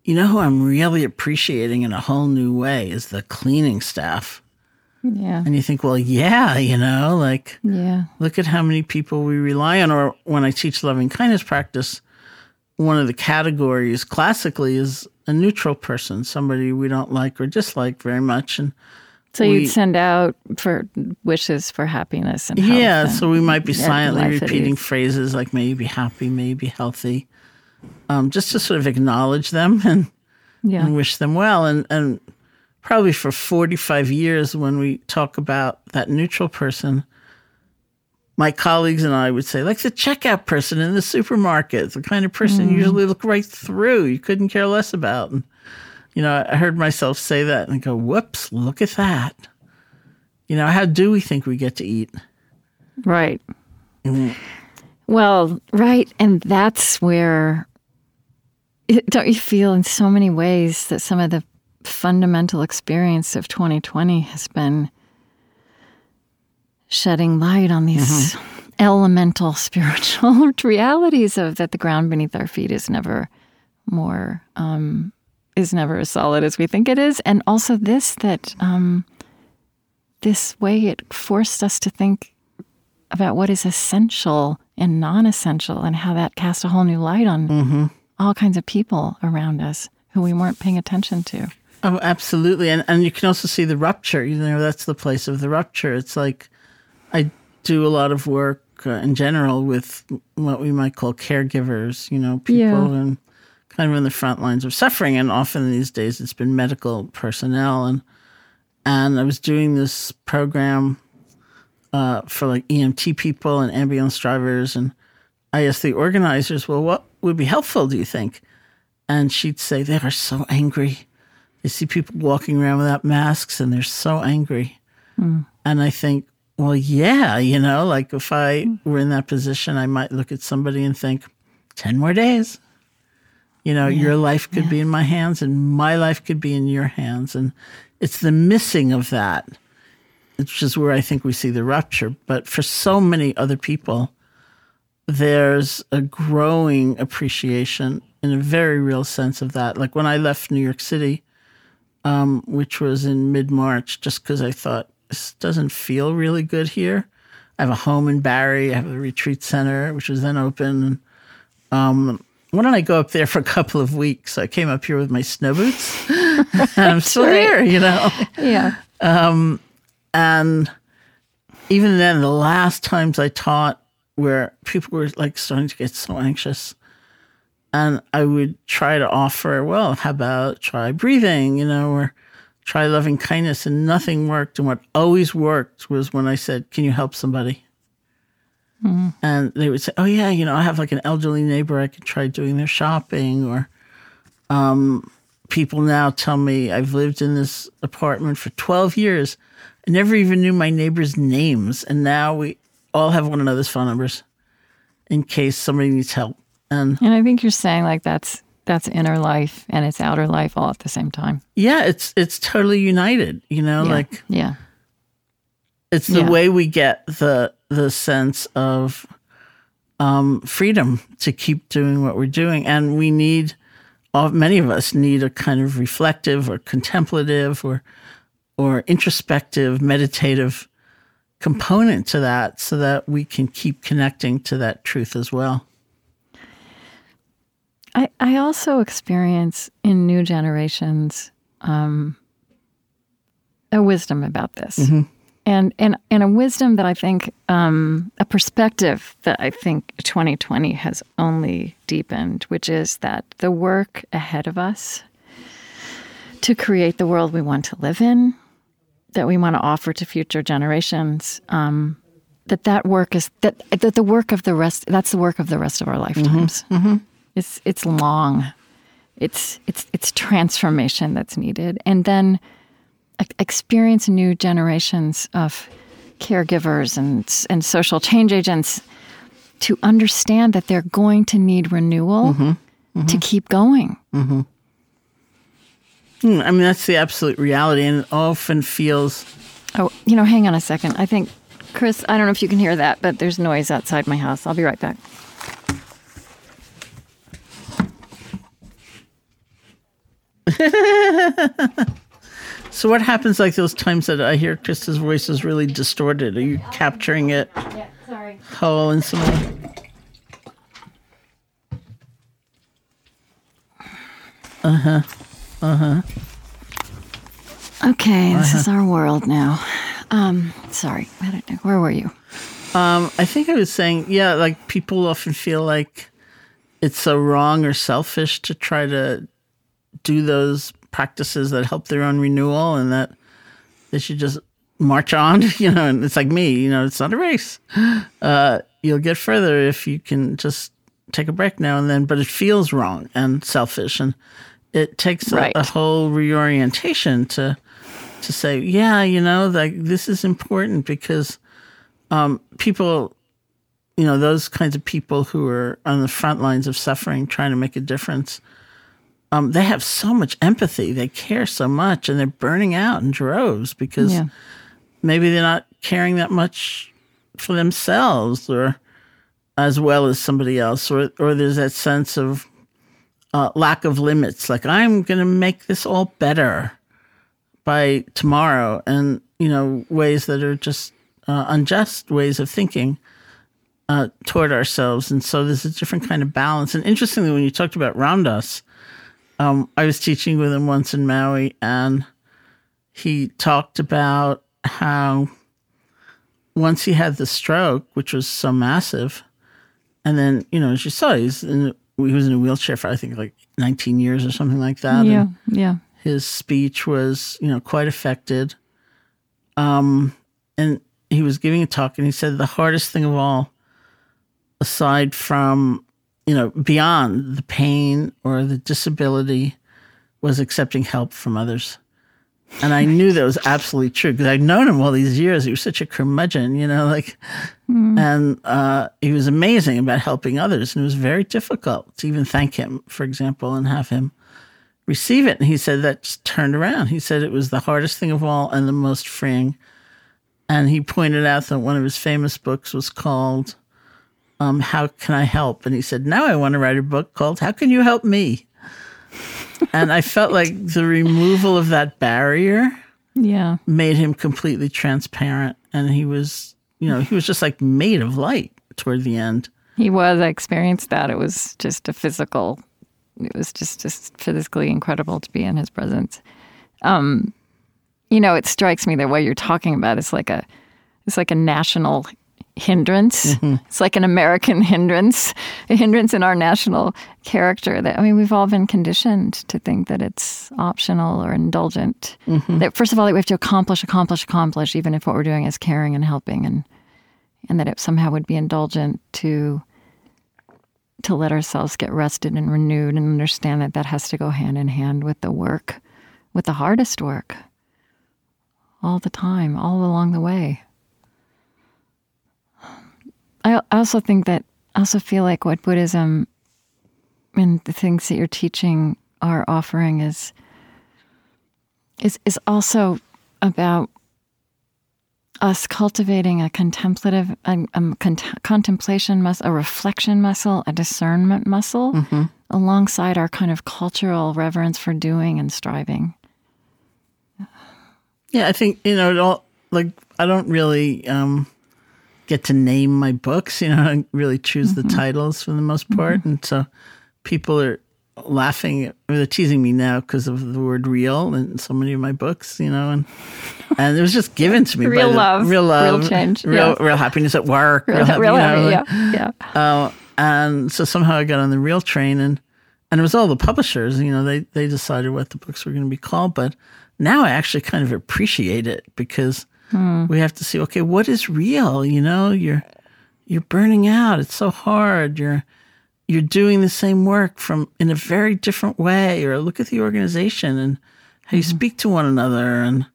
who I'm really appreciating in a whole new way is the cleaning staff. Yeah. And you think, well, look at how many people we rely on. Or when I teach lovingkindness practice, one of the categories classically is a neutral person, somebody we don't like or dislike very much. And So you'd send out for wishes for happiness and health. Yeah, and so we might be silently repeating phrases like, may you be happy, may you be healthy, just to sort of acknowledge them and wish them well. And probably for 45 years when we talk about that neutral person, my colleagues and I would say, like the checkout person in the supermarket, the kind of person you usually look right through, you couldn't care less about. And, you know, I heard myself say that and go, whoops, look at that. You know, how do we think we get to eat? Right. Mm-hmm. Well, right. And that's where, don't you feel in so many ways that some of the fundamental experience of 2020 has been shedding light on these elemental spiritual realities of that the ground beneath our feet is never more... is never as solid as we think it is. And also this, that this way it forced us to think about what is essential and non-essential and how that cast a whole new light on all kinds of people around us who we weren't paying attention to. Oh, absolutely. And you can also see the rupture. You know, that's the place of the rupture. It's like I do a lot of work in general with what we might call caregivers, you know, people and kind of in the front lines of suffering, and often these days it's been medical personnel. And I was doing this program for like EMT people and ambulance drivers, and I asked the organizers, well, what would be helpful, do you think? And she'd say, they are so angry. They see people walking around without masks, and they're so angry. Mm. And I think, well, yeah, you know, like if I were in that position, I might look at somebody and think, 10 more days. You know, your life could be in my hands and my life could be in your hands. And it's the missing of that, which is where I think we see the rupture. But for so many other people, there's a growing appreciation in a very real sense of that. Like when I left New York City, which was in mid-March, just because I thought, this doesn't feel really good here. I have a home in Barre. I have a retreat center, which was then open. Why don't I go up there for a couple of weeks? So I came up here with my snow boots, and I'm still here, you know. Yeah. And even then, the last times I taught, where people were like starting to get so anxious, and I would try to offer, well, how about try breathing, you know, or try lovingkindness, and nothing worked. And what always worked was when I said, "Can you help somebody?" Mm-hmm. And they would say, oh, yeah, you know, I have like an elderly neighbor. I could try doing their shopping. Or people now tell me I've lived in this apartment for 12 years. I never even knew my neighbors' names. And now we all have one another's phone numbers in case somebody needs help. And I think you're saying like that's inner life and it's outer life all at the same time. Yeah, it's totally united, you know, like. Yeah. It's the way we get the sense of freedom to keep doing what we're doing. And we need, many of us need a kind of reflective or contemplative or introspective, meditative component to that so that we can keep connecting to that truth as well. I also experience in new generations a wisdom about this. Mm-hmm. And a wisdom that I think, a perspective that I think 2020 has only deepened, which is that the work ahead of us to create the world we want to live in, that we want to offer to future generations, that work is that the work of the rest. That's the work of the rest of our lifetimes. Mm-hmm, mm-hmm. It's long, it's transformation that's needed, and then. Experience new generations of caregivers and social change agents to understand that they're going to need renewal to keep going. Mm-hmm. I mean, that's the absolute reality, and it often feels... Oh, you know, hang on a second. I think, Chris, I don't know if you can hear that, but there's noise outside my house. I'll be right back. So what happens like those times that I hear Krista's voice is really distorted? Are you capturing it? Yeah, sorry. Whole and some Okay, this is our world now. Sorry, I don't know. Where were you? I think I was saying, like people often feel like it's so wrong or selfish to try to do those practices that help their own renewal, and that they should just march on, and it's like me, it's not a race. You'll get further if you can just take a break now and then, but it feels wrong and selfish, and it takes a whole reorientation to say, like this is important because people, those kinds of people who are on the front lines of suffering trying to make a difference, they have so much empathy. They care so much, and they're burning out in droves because maybe they're not caring that much for themselves or as well as somebody else, or there's that sense of lack of limits. Like, I'm going to make this all better by tomorrow, and, ways that are just unjust ways of thinking toward ourselves. And so there's a different kind of balance. And interestingly, when you talked about Ram Dass, I was teaching with him once in Maui, and he talked about how once he had the stroke, which was so massive, and then, as you saw, he was in a wheelchair for, I think, like 19 years or something like that. Yeah, yeah. His speech was, quite affected. And he was giving a talk, and he said the hardest thing of all, aside from beyond the pain or the disability, was accepting help from others. And I knew that was absolutely true because I'd known him all these years. He was such a curmudgeon, and he was amazing about helping others. And it was very difficult to even thank him, for example, and have him receive it. And he said that just turned around. He said it was the hardest thing of all and the most freeing. And he pointed out that one of his famous books was called How Can I Help? And he said, now I want to write a book called How Can You Help Me? And I felt like the removal of that barrier made him completely transparent. And he was, he was just like made of light toward the end. He was. I experienced that. It was just just physically incredible to be in his presence. It strikes me that what you're talking about is like a national hindrance. Mm-hmm. It's like an American hindrance, a hindrance in our national character. That we've all been conditioned to think that it's optional or indulgent. Mm-hmm. That first of all, that we have to accomplish, even if what we're doing is caring and helping, and that it somehow would be indulgent to let ourselves get rested and renewed, and understand that has to go hand in hand with the work, with the hardest work, all the time, all along the way. I also feel like what Buddhism and the things that you're teaching are offering is also about us cultivating a contemplative, contemplation muscle, a reflection muscle, a discernment muscle, mm-hmm. alongside our kind of cultural reverence for doing and striving. Yeah, I think, it all, like, I don't really get to name my books, I really choose mm-hmm. the titles for the most part. Mm-hmm. And so people are laughing, or they're teasing me now because of the word real in so many of my books, and it was just given to me. Real love. Real change. Real happiness at work. And so somehow I got on the real train, and it was all the publishers, they decided what the books were going to be called. But now I actually kind of appreciate it because we have to see, okay, what is real? You're burning out. It's so hard. You're doing the same work in a very different way. Or look at the organization and how you speak to one another, and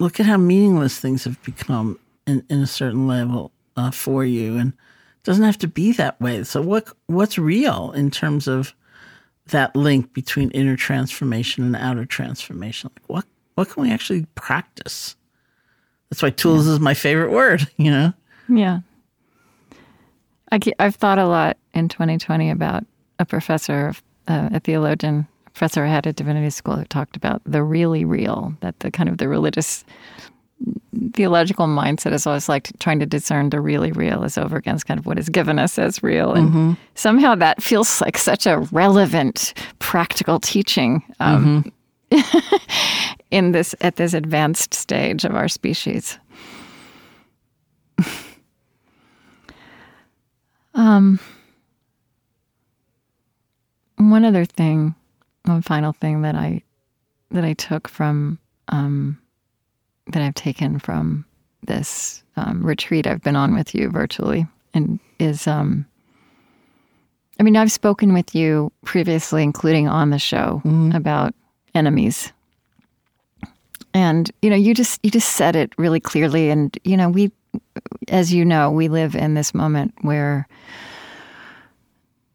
look at how meaningless things have become in a certain level for you. And it doesn't have to be that way. So what's real in terms of that link between inner transformation and outer transformation? Like, what can we actually practice? That's why tools is my favorite word, Yeah. I've thought a lot in 2020 about a professor, a theologian, professor I had at Divinity School, who talked about the really real, that the kind of the religious theological mindset is always like trying to discern the really real is over against kind of what is given us as real. And mm-hmm. somehow that feels like such a relevant, practical teaching. in this at this advanced stage of our species. One other thing, one final thing that I took from that I've taken from this retreat I've been on with you virtually, and is I mean, I've spoken with you previously, including on the show, about enemies, and you just said it really clearly. And we, as you know, we live in this moment where,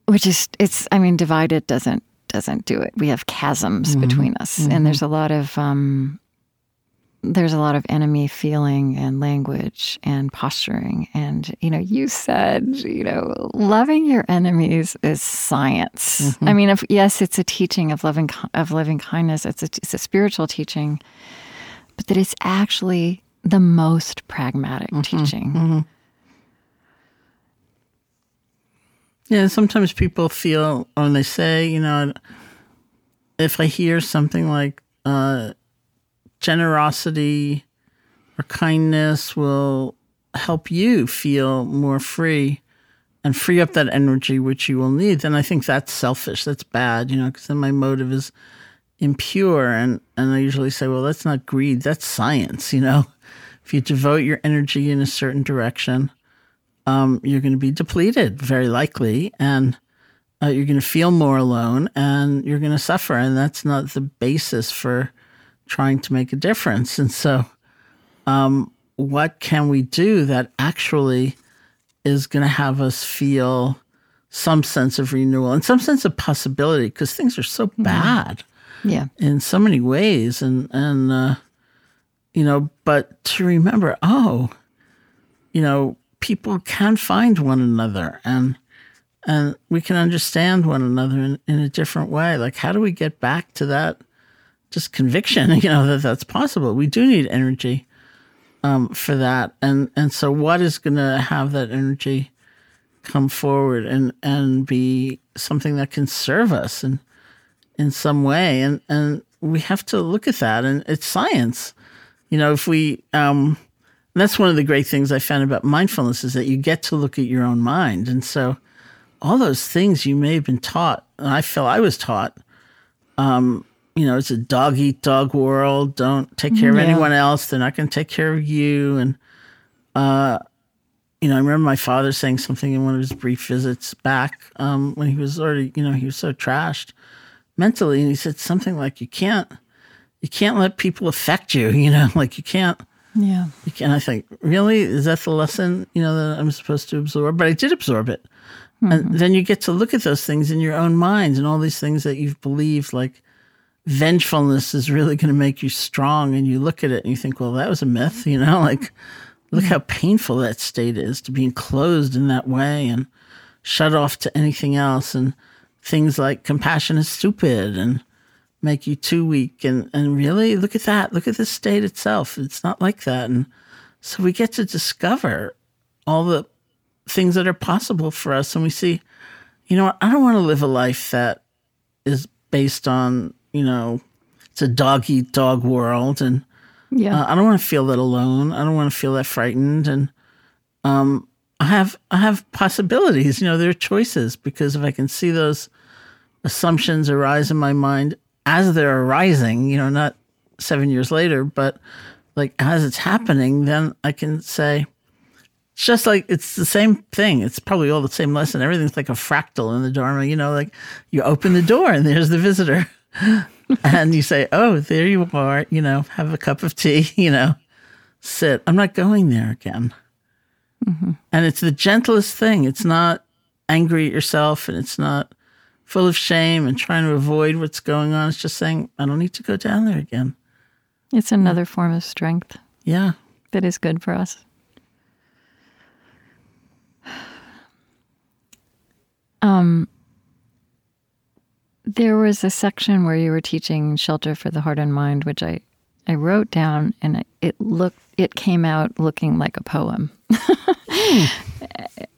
which is, it's, I mean, divided doesn't do it. We have chasms between us, and there's a lot of enemy feeling and language and posturing. And, you said, loving your enemies is science. I mean, yes, it's a teaching of loving kindness. It's a spiritual teaching, but that it's actually the most pragmatic teaching. Yeah, sometimes people feel, when they say, if I hear something like, generosity or kindness will help you feel more free and free up that energy which you will need, then I think that's selfish. That's bad, because then my motive is impure. And I usually say, well, that's not greed. That's science, If you devote your energy in a certain direction, you're going to be depleted, very likely, and you're going to feel more alone, and you're going to suffer. And that's not the basis for trying to make a difference. And so what can we do that actually is going to have us feel some sense of renewal and some sense of possibility, because things are so bad in so many ways. And but to remember, people can find one another, and we can understand one another in a different way. Like, how do we get back to that just conviction, that that's possible? We do need energy for that. And so what is going to have that energy come forward and be something that can serve us in some way? And we have to look at that. And it's science. If we, that's one of the great things I found about mindfulness, is that you get to look at your own mind. And so all those things you may have been taught, and I feel I was taught, it's a dog-eat-dog world. Don't take care of anyone else. They're not going to take care of you. And, I remember my father saying something in one of his brief visits back when he was already, he was so trashed mentally. And he said something like, you can't let people affect you, like you can't. Yeah. You can't. I think, really? Is that the lesson, that I'm supposed to absorb? But I did absorb it. Mm-hmm. And then you get to look at those things in your own minds, and all these things that you've believed, like, vengefulness is really going to make you strong, and you look at it and you think, well, that was a myth, like, look how painful that state is, to be enclosed in that way and shut off to anything else. And things like compassion is stupid and make you too weak. And really, look at that. Look at the state itself. It's not like that. And so we get to discover all the things that are possible for us. And we see, I don't want to live a life that is based on, it's a dog-eat-dog world, and I don't want to feel that alone. I don't want to feel that frightened, and I have possibilities. There are choices, because if I can see those assumptions arise in my mind as they're arising, not 7 years later, but like as it's happening, then I can say, just like, it's the same thing. It's probably all the same lesson. Everything's like a fractal in the Dharma, like you open the door and there's the visitor. And you say, oh, there you are, have a cup of tea, sit. I'm not going there again. Mm-hmm. And it's the gentlest thing. It's not angry at yourself, and it's not full of shame and trying to avoid what's going on. It's just saying, I don't need to go down there again. It's another form of strength. Yeah. That is good for us. There was a section where you were teaching Shelter for the Heart and Mind, which I wrote down, and it came out looking like a poem.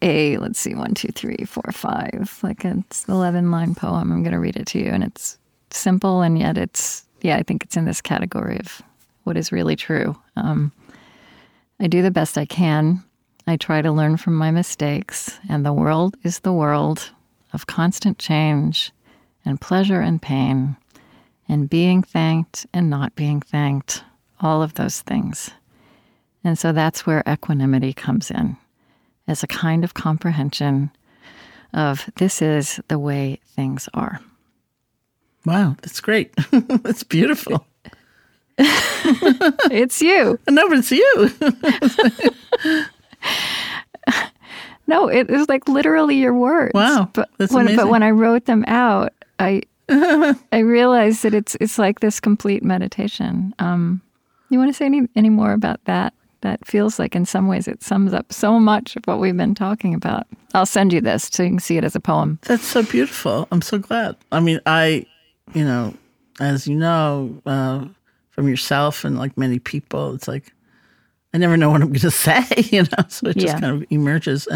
Let's see, 1, 2, 3, 4, 5, like an 11-line poem. I'm going to read it to you, and it's simple, and yet it's yeah, I think it's in this category of what is really true. I do the best I can. I try to learn from my mistakes, and the world is the world of constant change and pleasure and pain and being thanked and not being thanked, all of those things. And so that's where equanimity comes in, as a kind of comprehension of this is the way things are. Wow, that's great. That's beautiful. It's you. No, but it's you. No, it was like literally your words. Wow, that's amazing. But when I wrote them out, I realized that it's like this complete meditation. You want to say any more about that? That feels like in some ways it sums up so much of what we've been talking about. I'll send you this so you can see it as a poem. That's so beautiful. I'm so glad. I mean, as you know, from yourself and like many people, it's like, I never know what I'm going to say, so it just kind of emerges.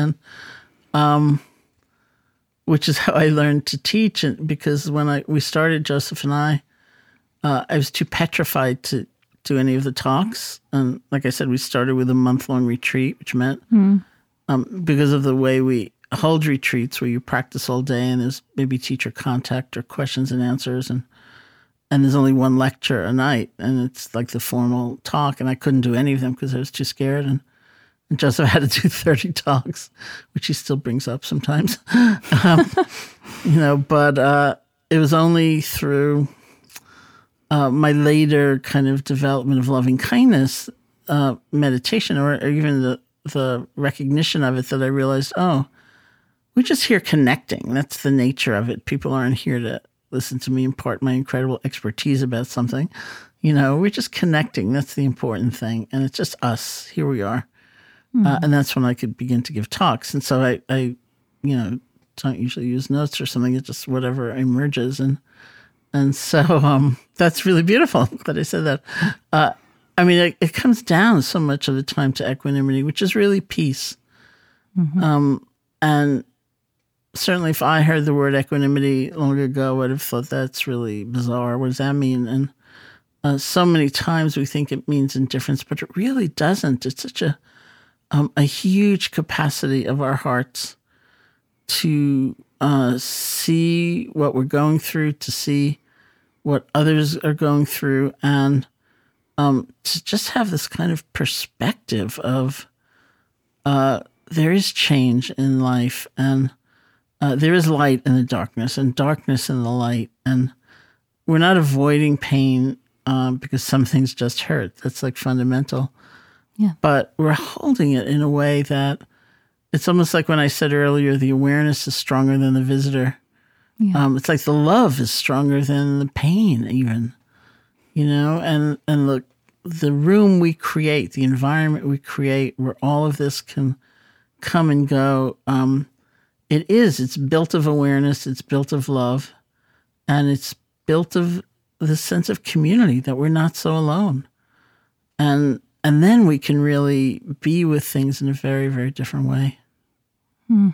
And which is how I learned to teach. And because when we started, Joseph and I was too petrified to do any of the talks. And like I said, we started with a month-long retreat, which meant because of the way we hold retreats where you practice all day and there's maybe teacher contact or questions and answers and there's only one lecture a night, and it's like the formal talk, and I couldn't do any of them because I was too scared, and Joseph had to do 30 talks, which he still brings up sometimes. But it was only through my later kind of development of lovingkindness meditation or even the recognition of it that I realized, oh, we're just here connecting. That's the nature of it. People aren't here to listen to me impart my incredible expertise about something. We're just connecting. That's the important thing. And it's just us. Here we are. And that's when I could begin to give talks. And so I don't usually use notes or something. It's just whatever emerges. And so that's really beautiful that I said that. It comes down so much of the time to equanimity, which is really peace. Mm-hmm. And certainly if I heard the word equanimity long ago, I would have thought that's really bizarre. What does that mean? And so many times we think it means indifference, but it really doesn't. It's such a huge capacity of our hearts to see what we're going through, to see what others are going through, and to just have this kind of perspective of there is change in life, and there is light in the darkness and darkness in the light. And we're not avoiding pain because some things just hurt. That's like fundamental. Yeah. But we're holding it in a way that it's almost like when I said earlier, the awareness is stronger than the visitor. Yeah. It's like the love is stronger than the pain even, and look, the room we create, the environment we create where all of this can come and go, it is. It's built of awareness. It's built of love. And it's built of the sense of community that we're not so alone. And then we can really be with things in a very, very different way. Hmm.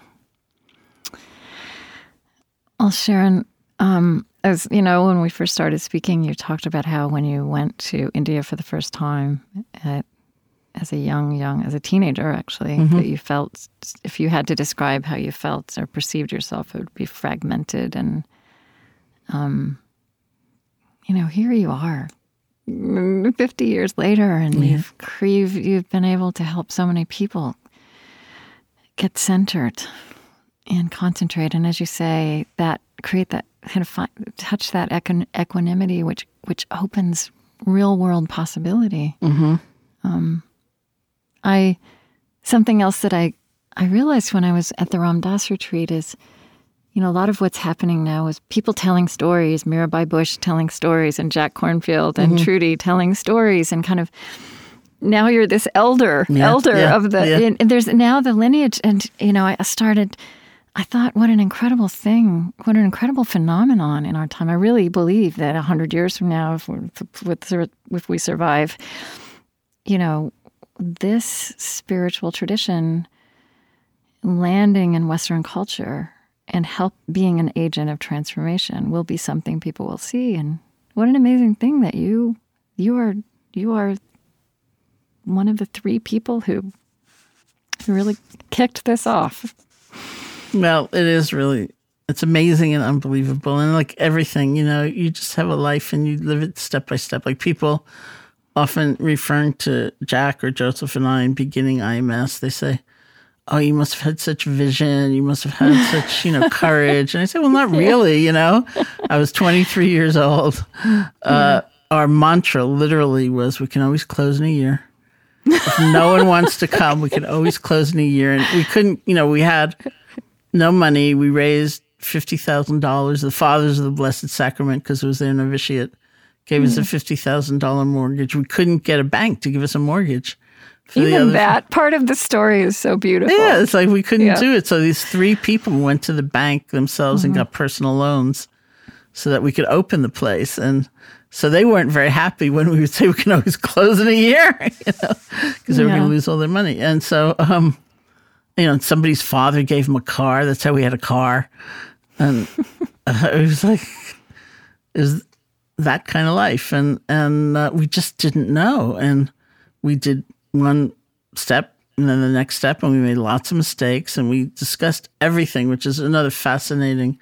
Well, Sharon, as you know, when we first started speaking, you talked about how when you went to India for the first time as a teenager, actually, mm-hmm. that you felt, if you had to describe how you felt or perceived yourself, it would be fragmented. And, here you are 50 years later, and you've been able to help so many people get centered and concentrate. And as you say, that create that kind of touch that equanimity, which opens real world possibility. Mm-hmm. Something else that I realized when I was at the Ram Dass retreat is, a lot of what's happening now is people telling stories, Mirabai Bush telling stories, and Jack Kornfield and mm-hmm. Trudy telling stories, and kind of now you're this elder of the, and there's now the lineage. And, I thought, what an incredible thing, what an incredible phenomenon in our time. I really believe that 100 years from now, if we survive, this spiritual tradition landing in Western culture and being an agent of transformation will be something people will see and What an amazing thing that you are one of the three people who really kicked this off. Well, it is really, it's amazing and unbelievable. And like everything, you just have a life and you live it step by step. Like people often referring to Jack or Joseph and I in beginning IMS, they say, oh, you must have had such vision. You must have had such, courage. And I said, well, not really, I was 23 years old. Our mantra literally was, we can always close in a year. If no one wants to come, we can always close in a year. And we couldn't, we had no money. We raised $50,000. The Fathers of the Blessed Sacrament, because it was their novitiate, gave us a $50,000 mortgage. We couldn't get a bank to give us a mortgage. Even that part of the story is so beautiful. Yeah, it's like we couldn't do it. So these three people went to the bank themselves and got personal loans so that we could open the place. And so they weren't very happy when we would say we can always close in a year, because they were going to lose all their money. And so, somebody's father gave them a car. That's how we had a car. And it was like, it was that kind of life. And we just didn't know. And we did one step and then the next step, and we made lots of mistakes, and we discussed everything, which is another fascinating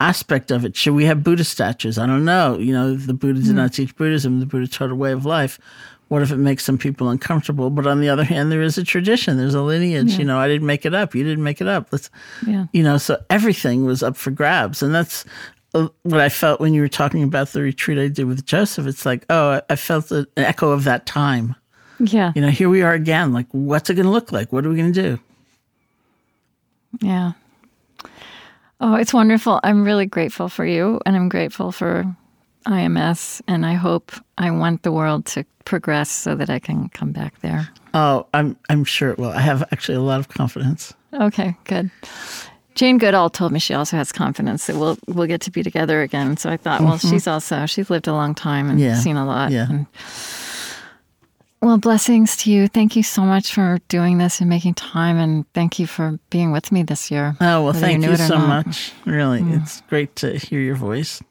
aspect of it. Should we have Buddha statues? I don't know. The Buddha did not teach Buddhism. The Buddha taught a way of life. What if it makes some people uncomfortable? But on the other hand, there is a tradition. There's a lineage. Yeah. I didn't make it up. You didn't make it up. So everything was up for grabs. And that's what I felt when you were talking about the retreat I did with Joseph. It's like, oh, I felt an echo of that time. Yeah. Here we are again. Like, what's it going to look like? What are we going to do? Yeah. Oh, it's wonderful. I'm really grateful for you, and I'm grateful for IMS, and I want the world to progress so that I can come back there. Oh, I'm sure it will. I have actually a lot of confidence. Okay, good. Jane Goodall told me she also has confidence that we'll get to be together again. So I thought, well, she's lived a long time and seen a lot. Yeah. Well, blessings to you. Thank you so much for doing this and making time, and thank you for being with me this year. Oh, well, thank you so much. Really, it's great to hear your voice.